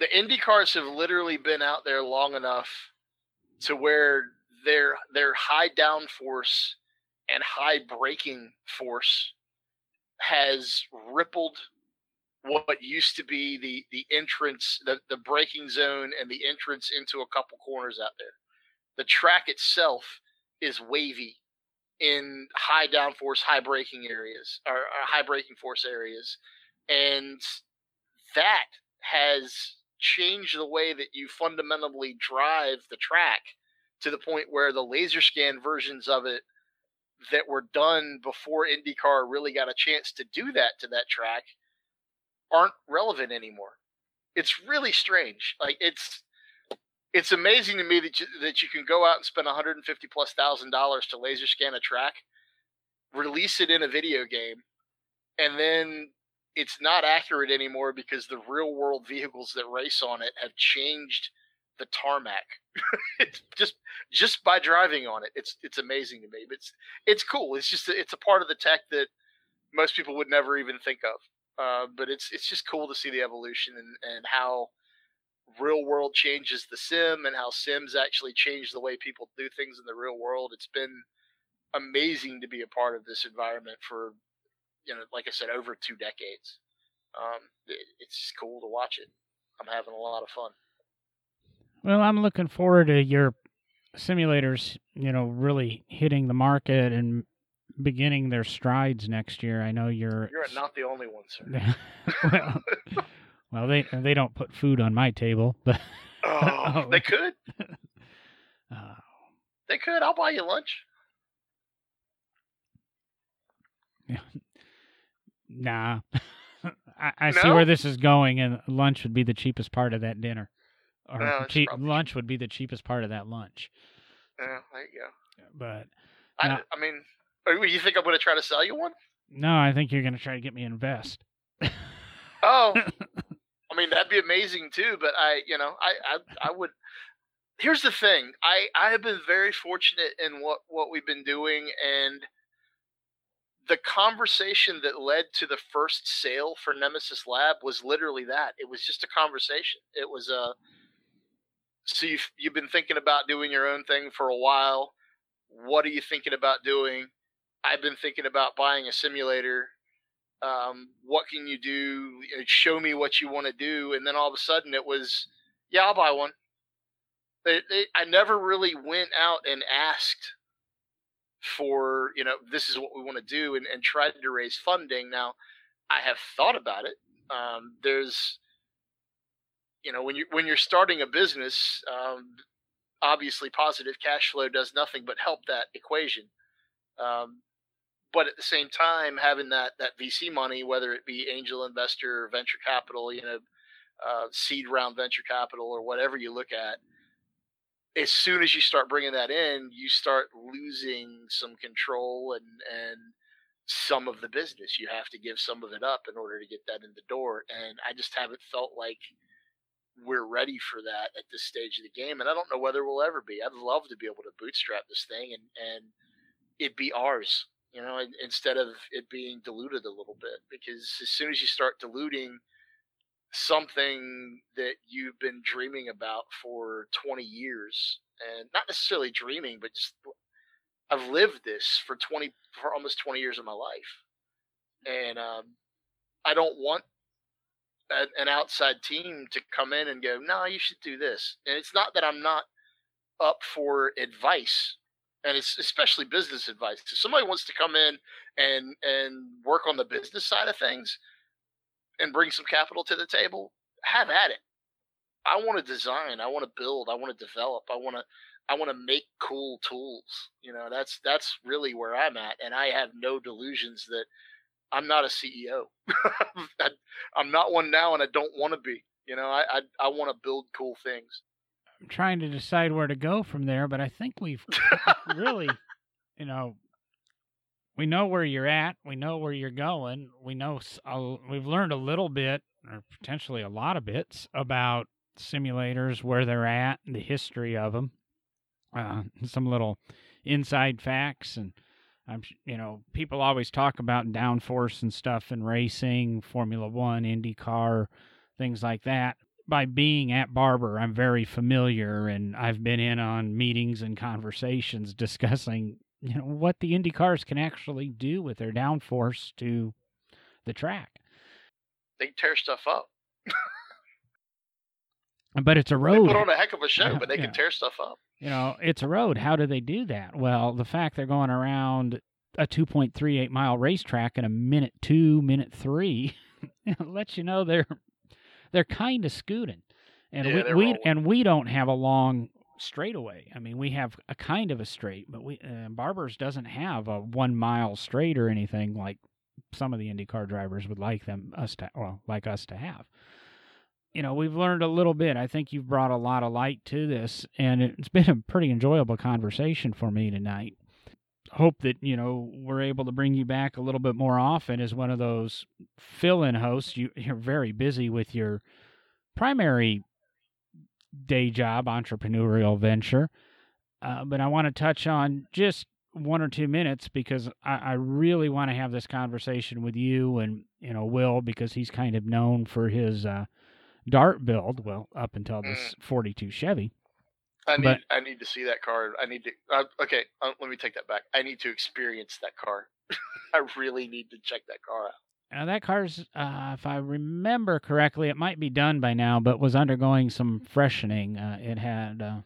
the IndyCars have literally been out there long enough to where their high downforce and high braking force has rippled what used to be the entrance, the braking zone and the entrance into a couple corners out there. The track itself is wavy in high downforce, high braking areas, or high braking force areas. And that has changed the way that you fundamentally drive the track, to the point where the laser scan versions of it that were done before IndyCar really got a chance to do that to that track aren't relevant anymore. It's really strange. Like it's amazing to me that you can go out and spend $150,000+ to laser scan a track, release it in a video game, and then it's not accurate anymore because the real world vehicles that race on it have changed the tarmac. It's just by driving on it. It's amazing to me. But it's cool. It's just it's a part of the tech that most people would never even think of. But it's just cool to see the evolution and how real world changes the sim, and how sims actually change the way people do things in the real world. It's been amazing to be a part of this environment for, you know, like I said, over 2 decades. It's just cool to watch it. I'm having a lot of fun. Well, I'm looking forward to your simulators, you know, really hitting the market and beginning their strides next year. I know you're not the only one, sir. well, they don't put food on my table, but oh, they could. They could. I'll buy you lunch. Yeah. Nah, I see where this is going, and lunch would be the cheapest part of that dinner, or lunch would be the cheapest part of that lunch. Yeah, there you go. But I mean. You think I'm going to try to sell you one? No, I think you're going to try to get me to invest. Oh, I mean, that'd be amazing too. But I would. Here's the thing. I have been very fortunate in what we've been doing, and the conversation that led to the first sale for Nemesis Lab was literally that. It was just a conversation. It was a, so you've been thinking about doing your own thing for a while. What are you thinking about doing? I've been thinking about buying a simulator. What can you do? Show me what you want to do. And then all of a sudden it was, yeah, I'll buy one. I never really went out and asked for, you know, this is what we want to do, and tried to raise funding. Now, I have thought about it. There's, you know, when you're starting a business, obviously positive cash flow does nothing but help that equation. But at the same time, having that VC money, whether it be angel investor or venture capital, you know, seed round venture capital or whatever you look at, as soon as you start bringing that in, you start losing some control and some of the business. You have to give some of it up in order to get that in the door. And I just haven't felt like we're ready for that at this stage of the game. And I don't know whether we'll ever be. I'd love to be able to bootstrap this thing and it be ours, you know, instead of it being diluted a little bit. Because as soon as you start diluting something that you've been dreaming about for 20 years, and not necessarily dreaming, but just I've lived this for almost 20 years of my life. And I don't want an outside team to come in and go, no, you should do this. And it's not that I'm not up for advice, and it's especially business advice. If somebody wants to come in and work on the business side of things and bring some capital to the table, have at it. I want to design. I want to build. I want to develop. I want to make cool tools. You know, that's really where I'm at. And I have no delusions that I'm not a CEO. I'm not one now, and I don't want to be. You know, I want to build cool things. I'm trying to decide where to go from there, but I think we've really, you know, we know where you're at. We know where you're going. We know we've learned a little bit, or potentially a lot of bits, about simulators, where they're at, and the history of them. Some little inside facts, and I'm, you know, people always talk about downforce and stuff in racing, Formula One, IndyCar, things like that. By being at Barber, I'm very familiar, and I've been in on meetings and conversations discussing, you know, what the Indy cars can actually do with their downforce to the track. They tear stuff up. But it's a road. They put on a heck of a show, yeah, but they can tear stuff up. You know, it's a road. How do they do that? Well, the fact they're going around a 2.38-mile racetrack in a minute 2, minute 3 lets you know they're kind of scooting. And yeah, we don't have a long straightaway. I mean, we have a kind of a straight, but we Barber's doesn't have a 1 mile straight or anything like some of the IndyCar drivers would like us to have. You know, we've learned a little bit. I think you've brought a lot of light to this, and it's been a pretty enjoyable conversation for me tonight. Hope that, you know, we're able to bring you back a little bit more often as one of those fill-in hosts. You're very busy with your primary day job, entrepreneurial venture. But I want to touch on just 1 or 2 minutes because I really want to have this conversation with you and, you know, Will, because he's kind of known for his dart build, well, up until this 42 Chevy. I need to see that car. Let me take that back. I need to experience that car. I really need to check that car out. Now, that car's, if I remember correctly, it might be done by now, but was undergoing some freshening. It had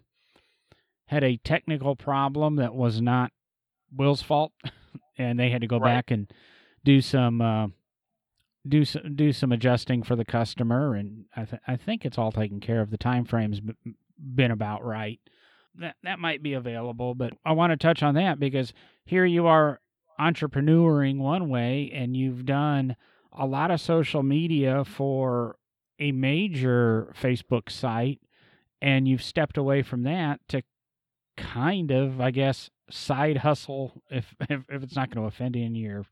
had a technical problem that was not Will's fault, and they had to go back and do some adjusting for the customer. And I think it's all taken care of. The time frame's been about right. That might be available, but I want to touch on that because here you are, entrepreneuring one way, and you've done a lot of social media for a major Facebook site, and you've stepped away from that to kind of, I guess, side hustle, if it's not going to offend any of your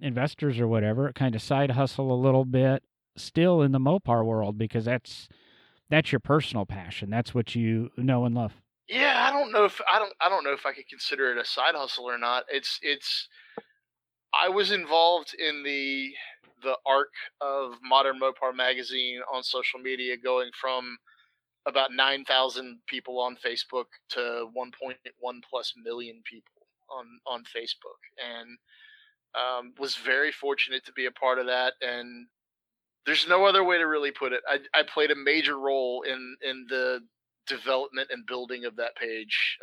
investors or whatever, kind of side hustle a little bit still in the Mopar world, because that's your personal passion. That's what you know and love. Yeah, I don't know if I could consider it a side hustle or not. It's I was involved in the arc of Modern Mopar magazine on social media, going from about 9,000 people on Facebook to 1.1 plus million people on Facebook, and was very fortunate to be a part of that. And there's no other way to really put it. I played a major role in the development and building of that page,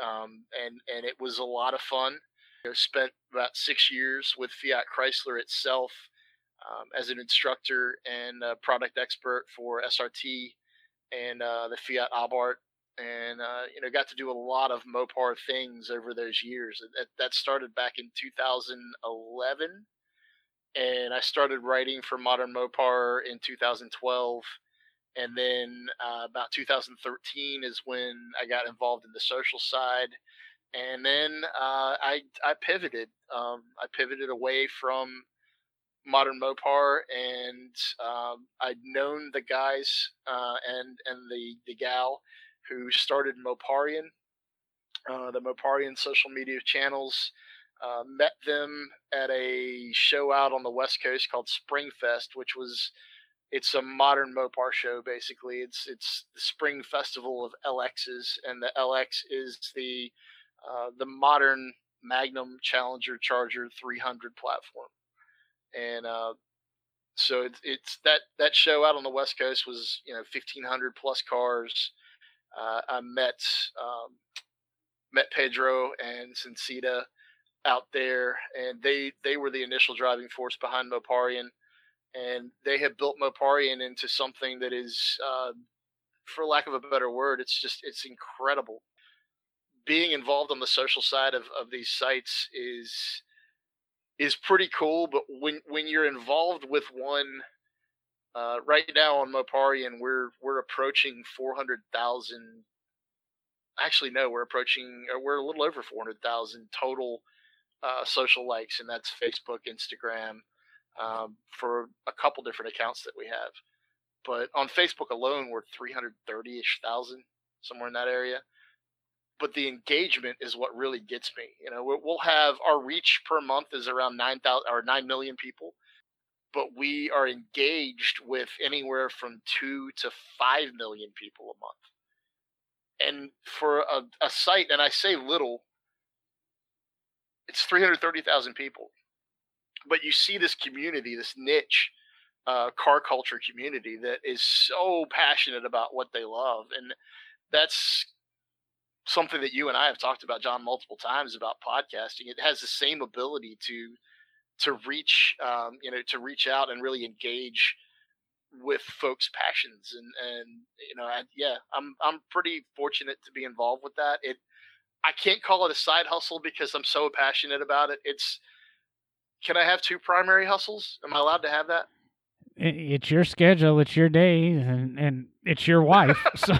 and it was a lot of fun. I spent about 6 years with Fiat Chrysler itself as an instructor and a product expert for SRT and the Fiat Abarth, and got to do a lot of Mopar things over those years. That started back in 2011, and I started writing for Modern Mopar in 2012. And then about 2013 is when I got involved in the social side. And then I pivoted. I pivoted away from Modern Mopar, and I'd known the guys and the gal who started Moparian, the Moparian social media channels. Met them at a show out on the West Coast called Springfest, which was... It's a Modern Mopar show, basically. It's the spring festival of LXs, and the LX is the modern Magnum Challenger Charger 300 platform. And so it's that show out on the West Coast was 1,500 plus cars. I met Pedro and Sincita out there, and they were the initial driving force behind Moparian. And they have built Moparian into something that is, for lack of a better word, it's incredible. Being involved on the social side of these sites is pretty cool. But when you're involved with one, right now on Moparian, we're approaching 400,000. Actually, no, we're a little over 400,000 total social likes, and that's Facebook, Instagram. For a couple different accounts that we have, but on Facebook alone, we're 330,000, somewhere in that area. But the engagement is what really gets me. We'll have our reach per month is around 9 million people, but we are engaged with anywhere from 2 to 5 million people a month. And for a site, and I say little, it's 330,000 people. But you see this community, this niche car culture community that is so passionate about what they love. And that's something that you and I have talked about, John, multiple times about podcasting. It has the same ability to reach, to reach out and really engage with folks' passions. I'm pretty fortunate to be involved with that. I can't call it a side hustle because I'm so passionate about it. Can I have two primary hustles? Am I allowed to have that? It's your schedule, it's your day, and it's your wife. So,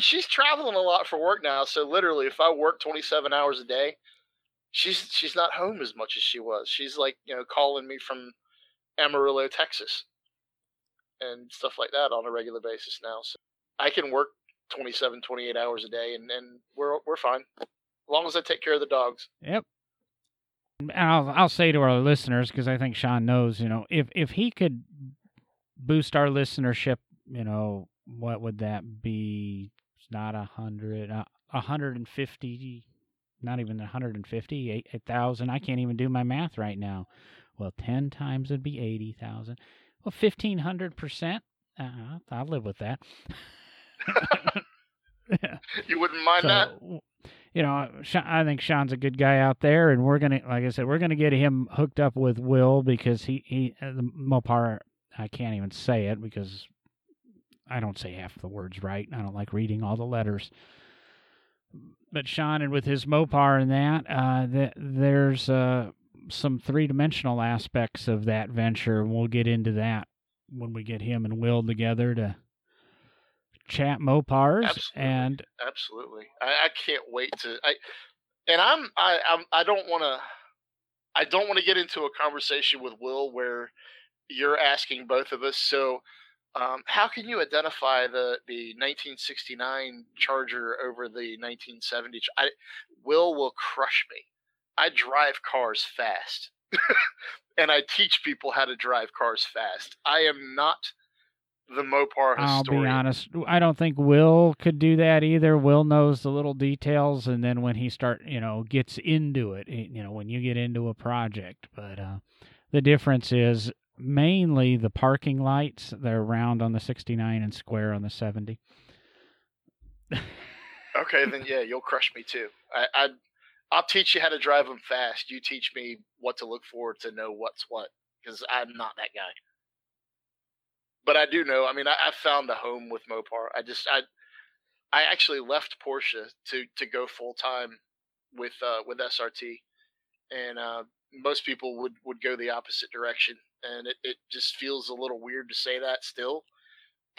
she's traveling a lot for work now. So literally, if I work 27 hours a day, she's not home as much as she was. She's like calling me from Amarillo, Texas, and stuff like that on a regular basis now. So I can work 27, 28 hours a day, and we're fine as long as I take care of the dogs. Yep. And I'll say to our listeners, because I think Sean knows, if he could boost our listenership, what would that be? It's not 100, 150, not even 150, 8,000. I can't even do my math right now. Well, 10 times would be 80,000. Well, 1,500%. I'll live with that. You wouldn't mind that? I think Sean's a good guy out there, and we're gonna get him hooked up with Will, because he the Mopar. I can't even say it because I don't say half the words right. I don't like reading all the letters. But Sean, and with his Mopar and that, there's some three-dimensional aspects of that venture, and we'll get into that when we get him and Will together to chat Mopars. Absolutely. I can't wait to. I don't want to get into a conversation with Will where you're asking both of us. So, how can you identify the 1969 Charger over the 1970? Will crush me. I drive cars fast and I teach people how to drive cars fast. I am not the Mopar historian. I'll be honest. I don't think Will could do that either. Will knows the little details. And then when he gets into it, when you get into a project, but, the difference is mainly the parking lights. They're round on the 69 and square on the 70. Okay, then yeah, you'll crush me too. I'll teach you how to drive them fast. You teach me what to look for to know what's what, because I'm not that guy. But I do know. I mean, I found a home with Mopar. I actually left Porsche to go full time with SRT, and most people would go the opposite direction. And it just feels a little weird to say that still,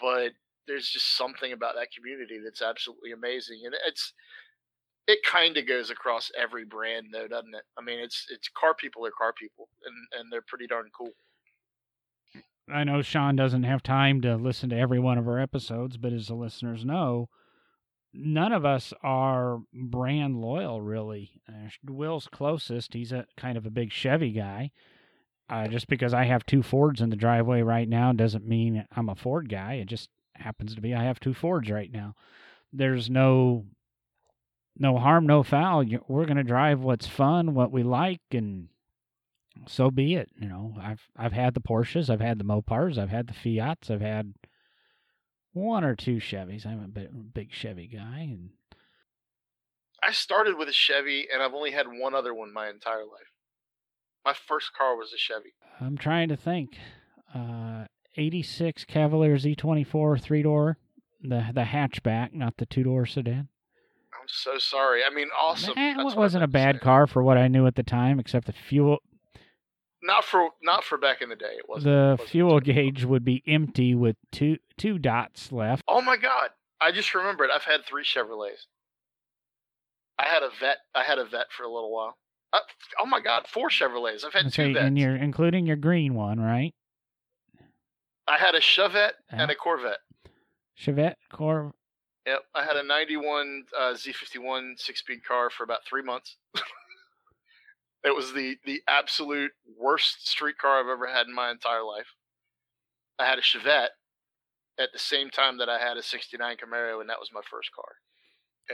but there's just something about that community that's absolutely amazing. And it kind of goes across every brand though, doesn't it? I mean, it's car people are car people, and they're pretty darn cool. I know Sean doesn't have time to listen to every one of our episodes, but as the listeners know, none of us are brand loyal, really. Will's closest. He's a kind of a big Chevy guy. Just because I have two Fords in the driveway right now doesn't mean I'm a Ford guy. It just happens to be I have two Fords right now. There's no harm, no foul. We're going to drive what's fun, what we like, and so be it. I've had the Porsches, I've had the Mopars, I've had the Fiats, I've had one or two Chevys. I'm a big Chevy guy, and I started with a Chevy, and I've only had one other one my entire life. My first car was a Chevy. I'm trying to think. 86 Cavalier Z24 3-door, the hatchback, not the 2-door sedan. I'm so sorry. I mean, awesome. It wasn't a bad car for what I knew at the time, except the fuel. Not for back in the day. It wasn't. The fuel gauge would be empty with two dots left. Oh my God! I just remembered. I've had three Chevrolets. I had a Vette for a little while. Oh my God, four Chevrolets. I've had two Vettes. And you're including your green one, right? I had a Chevette and a Corvette. Chevette, Corvette. Yep, I had a 91 Z51 six-speed car for about 3 months. It was the absolute worst street car I've ever had in my entire life. I had a Chevette at the same time that I had a 69 Camaro, and that was my first car.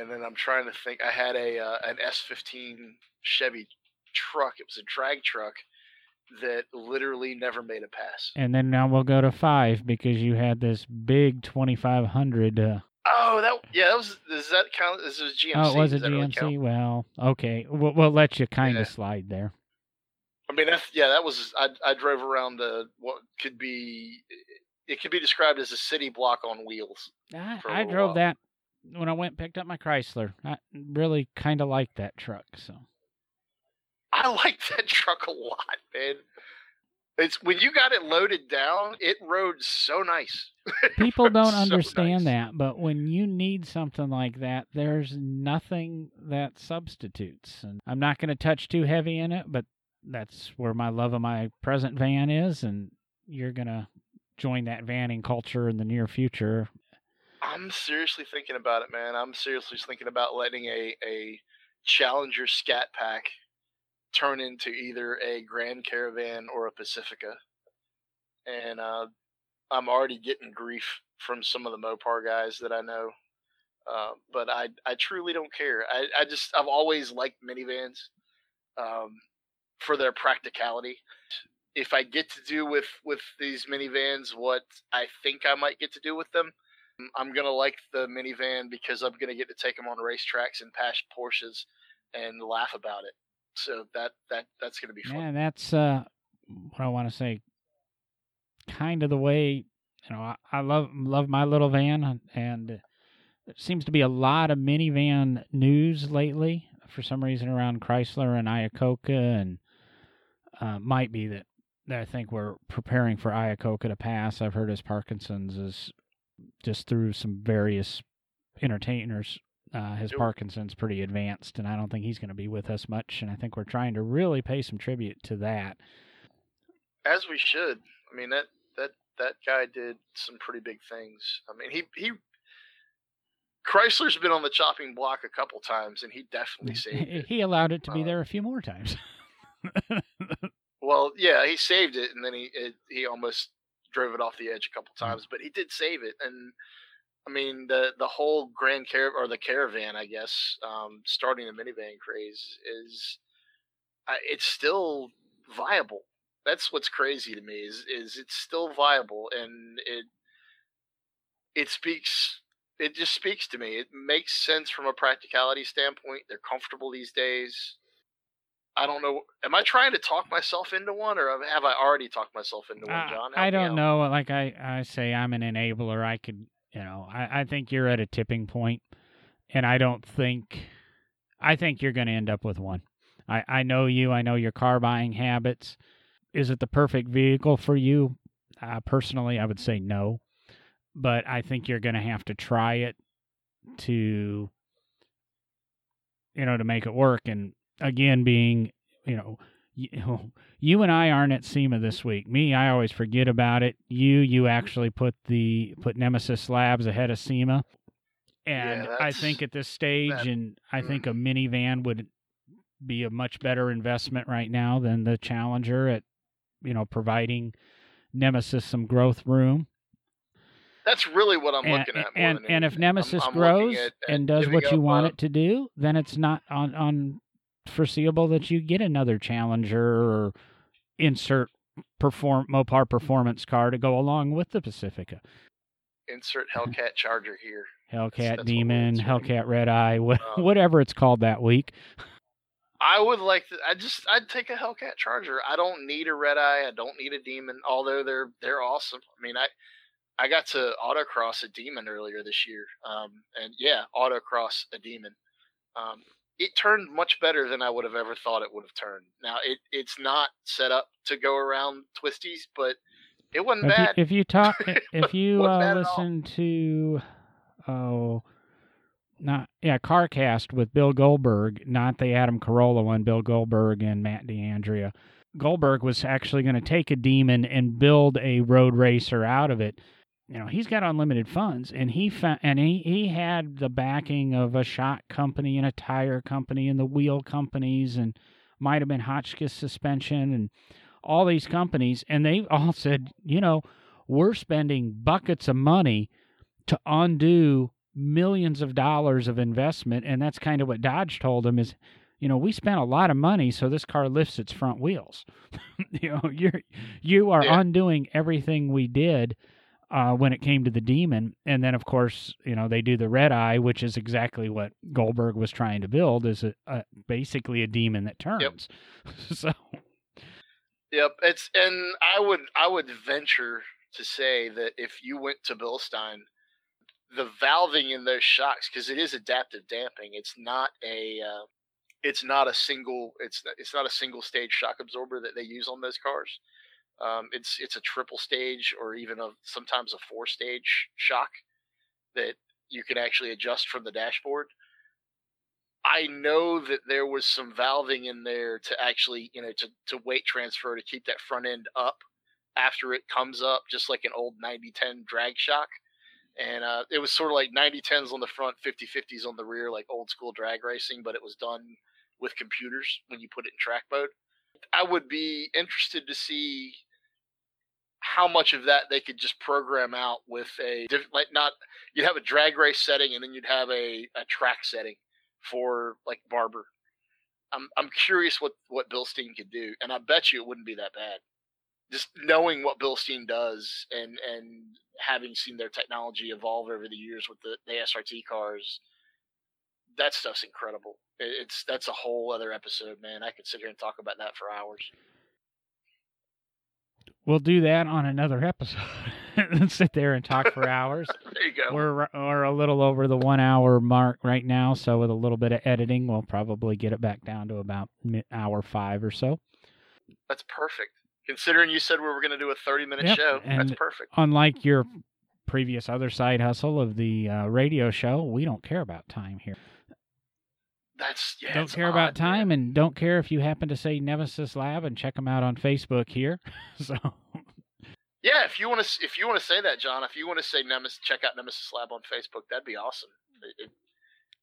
And then I'm trying to think. I had an S15 Chevy truck. It was a drag truck that literally never made a pass. And then now we'll go to five, because you had this big 2500. That was. Does that count? This was GMC. Oh, it was a GMC. Really, well, okay, we'll let you kind of slide there. I mean, that was. I drove around what could be. It could be described as a city block on wheels. I drove that when I went and picked up my Chrysler. I really kind of liked that truck. So I liked that truck a lot, man. It's when you got it loaded down, it rode so nice. People don't understand that, but when you need something like that, there's nothing that substitutes. And I'm not going to touch too heavy in it, but that's where my love of my present van is, and you're going to join that vanning culture in the near future. I'm seriously thinking about it, man. I'm seriously thinking about letting a Challenger Scat Pack turn into either a Grand Caravan or a Pacifica. And I'm already getting grief from some of the Mopar guys that I know. But I truly don't care. I've always liked minivans for their practicality. If I get to do with these minivans what I think I might get to do with them, I'm going to like the minivan because I'm going to get to take them on racetracks and pass Porsches and laugh about it. So that's going to be fun. Yeah, that's what I want to say. Kind of the way, I love my little van, and there seems to be a lot of minivan news lately for some reason around Chrysler and Iacocca, and might be that I think we're preparing for Iacocca to pass. I've heard his Parkinson's is just through some various entertainers. His Parkinson's pretty advanced, and I don't think he's going to be with us much, and I think we're trying to really pay some tribute to that. As we should. I mean, that guy did some pretty big things. I mean, he Chrysler's been on the chopping block a couple times, and he definitely saved it. He allowed it to be there a few more times. Well, yeah, he saved it, and then he almost drove it off the edge a couple times, but he did save it. And I mean, the whole Grand Caravan, or the Caravan, I guess, starting the minivan craze is, it's still viable. That's what's crazy to me is it's still viable, and it just speaks to me. It makes sense from a practicality standpoint. They're comfortable these days. I don't know. Am I trying to talk myself into one, or have I already talked myself into one, John? I don't know. Like I say, I'm an enabler. I could, I think you're at a tipping point, and I think you're going to end up with one. I know you. I know your car buying habits. Is it the perfect vehicle for you? Personally, I would say no. But I think you're going to have to try it to, to make it work. And again, being, you and I aren't at SEMA this week. Me, I always forget about it. You actually put Nemesis Labs ahead of SEMA. And yeah, I think at this stage, I think a minivan would be a much better investment right now than the Challenger at, providing Nemesis some growth room. That's really what I'm looking at. And if Nemesis grows and does what you want it to do, then it's not on foreseeable that you get another Challenger or insert Mopar performance car to go along with the Pacifica. Insert Hellcat Charger here. Hellcat that's Demon, Hellcat Red Eye, whatever it's called that week. I would like to. I'd take a Hellcat Charger. I don't need a Red Eye. I don't need a Demon. Although they're awesome. I mean, I got to autocross a Demon earlier this year, and yeah, autocross a Demon. It turned much better than I would have ever thought it would have turned. Now, it's not set up to go around twisties, but it wasn't bad. Listen to, CarCast with Bill Goldberg, not the Adam Carolla one, Bill Goldberg and Matt DeAndrea. Goldberg was actually going to take a Demon and build a road racer out of it. He's got unlimited funds, and he had the backing of a shot company and a tire company and the wheel companies and might have been Hotchkiss suspension and all these companies, and they all said, we're spending buckets of money to undo millions of dollars of investment, and that's kind of what Dodge told him is, we spent a lot of money, so this car lifts its front wheels. You are undoing everything we did. When it came to the Demon. And then, of course, they do the Red Eye, which is exactly what Goldberg was trying to build, is basically a Demon that turns. Yep. It's, and I would venture to say that if you went to Bilstein, the valving in those shocks, because it is adaptive damping, it's not a single stage shock absorber that they use on those cars. It's a triple stage or even sometimes a four stage shock that you can actually adjust from the dashboard. I know that there was some valving in there to actually, to weight transfer, to keep that front end up after it comes up, just like an old 90-10 drag shock. And it was sort of like 90-10s on the front, 50-50s on the rear, like old school drag racing, but it was done with computers when you put it in track mode. I would be interested to see how much of that they could just program out with you'd have a drag race setting and then you'd have a track setting for like Barber. I'm curious what Bilstein could do, and I bet you it wouldn't be that bad. Just knowing what Bilstein does and having seen their technology evolve over the years with the SRT cars, that stuff's incredible. That's a whole other episode, man. I could sit here and talk about that for hours. We'll do that on another episode. Sit there and talk for hours. There you go. We're a little over the 1 hour mark right now, so with a little bit of editing, we'll probably get it back down to about hour 5 or so. That's perfect. Considering you said we were going to do a 30-minute show, that's perfect. Unlike your previous other side hustle of the radio show, we don't care about time here. Don't care about time, and don't care if you happen to say Nemesis Lab and check them out on Facebook here. If you want to say that, John, if you want to say check out Nemesis Lab on Facebook, that'd be awesome.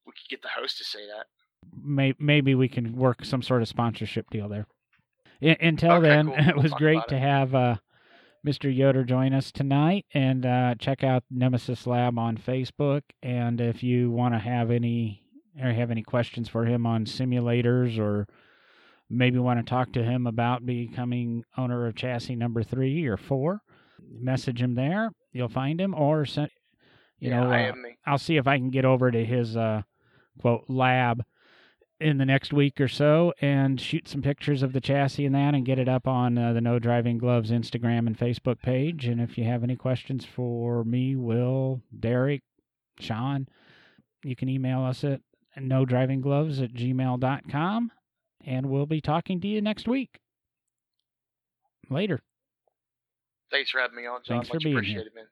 We could get the host to say that. Maybe we can work some sort of sponsorship deal there. Until then, cool. It was great to have Mr. Yoder join us tonight. And check out Nemesis Lab on Facebook. And if you want to have any questions for him on simulators, or maybe want to talk to him about becoming owner of chassis number 3 or 4, message him there. You'll find him, or send. I'll see if I can get over to his quote lab in the next week or so and shoot some pictures of the chassis and that, and get it up on the No Driving Gloves Instagram and Facebook page. And if you have any questions for me, Will, Derek, Sean, you can email us at nodrivinggloves@gmail.com, and we'll be talking to you next week. Later. Thanks for having me on, John. Much appreciated, man.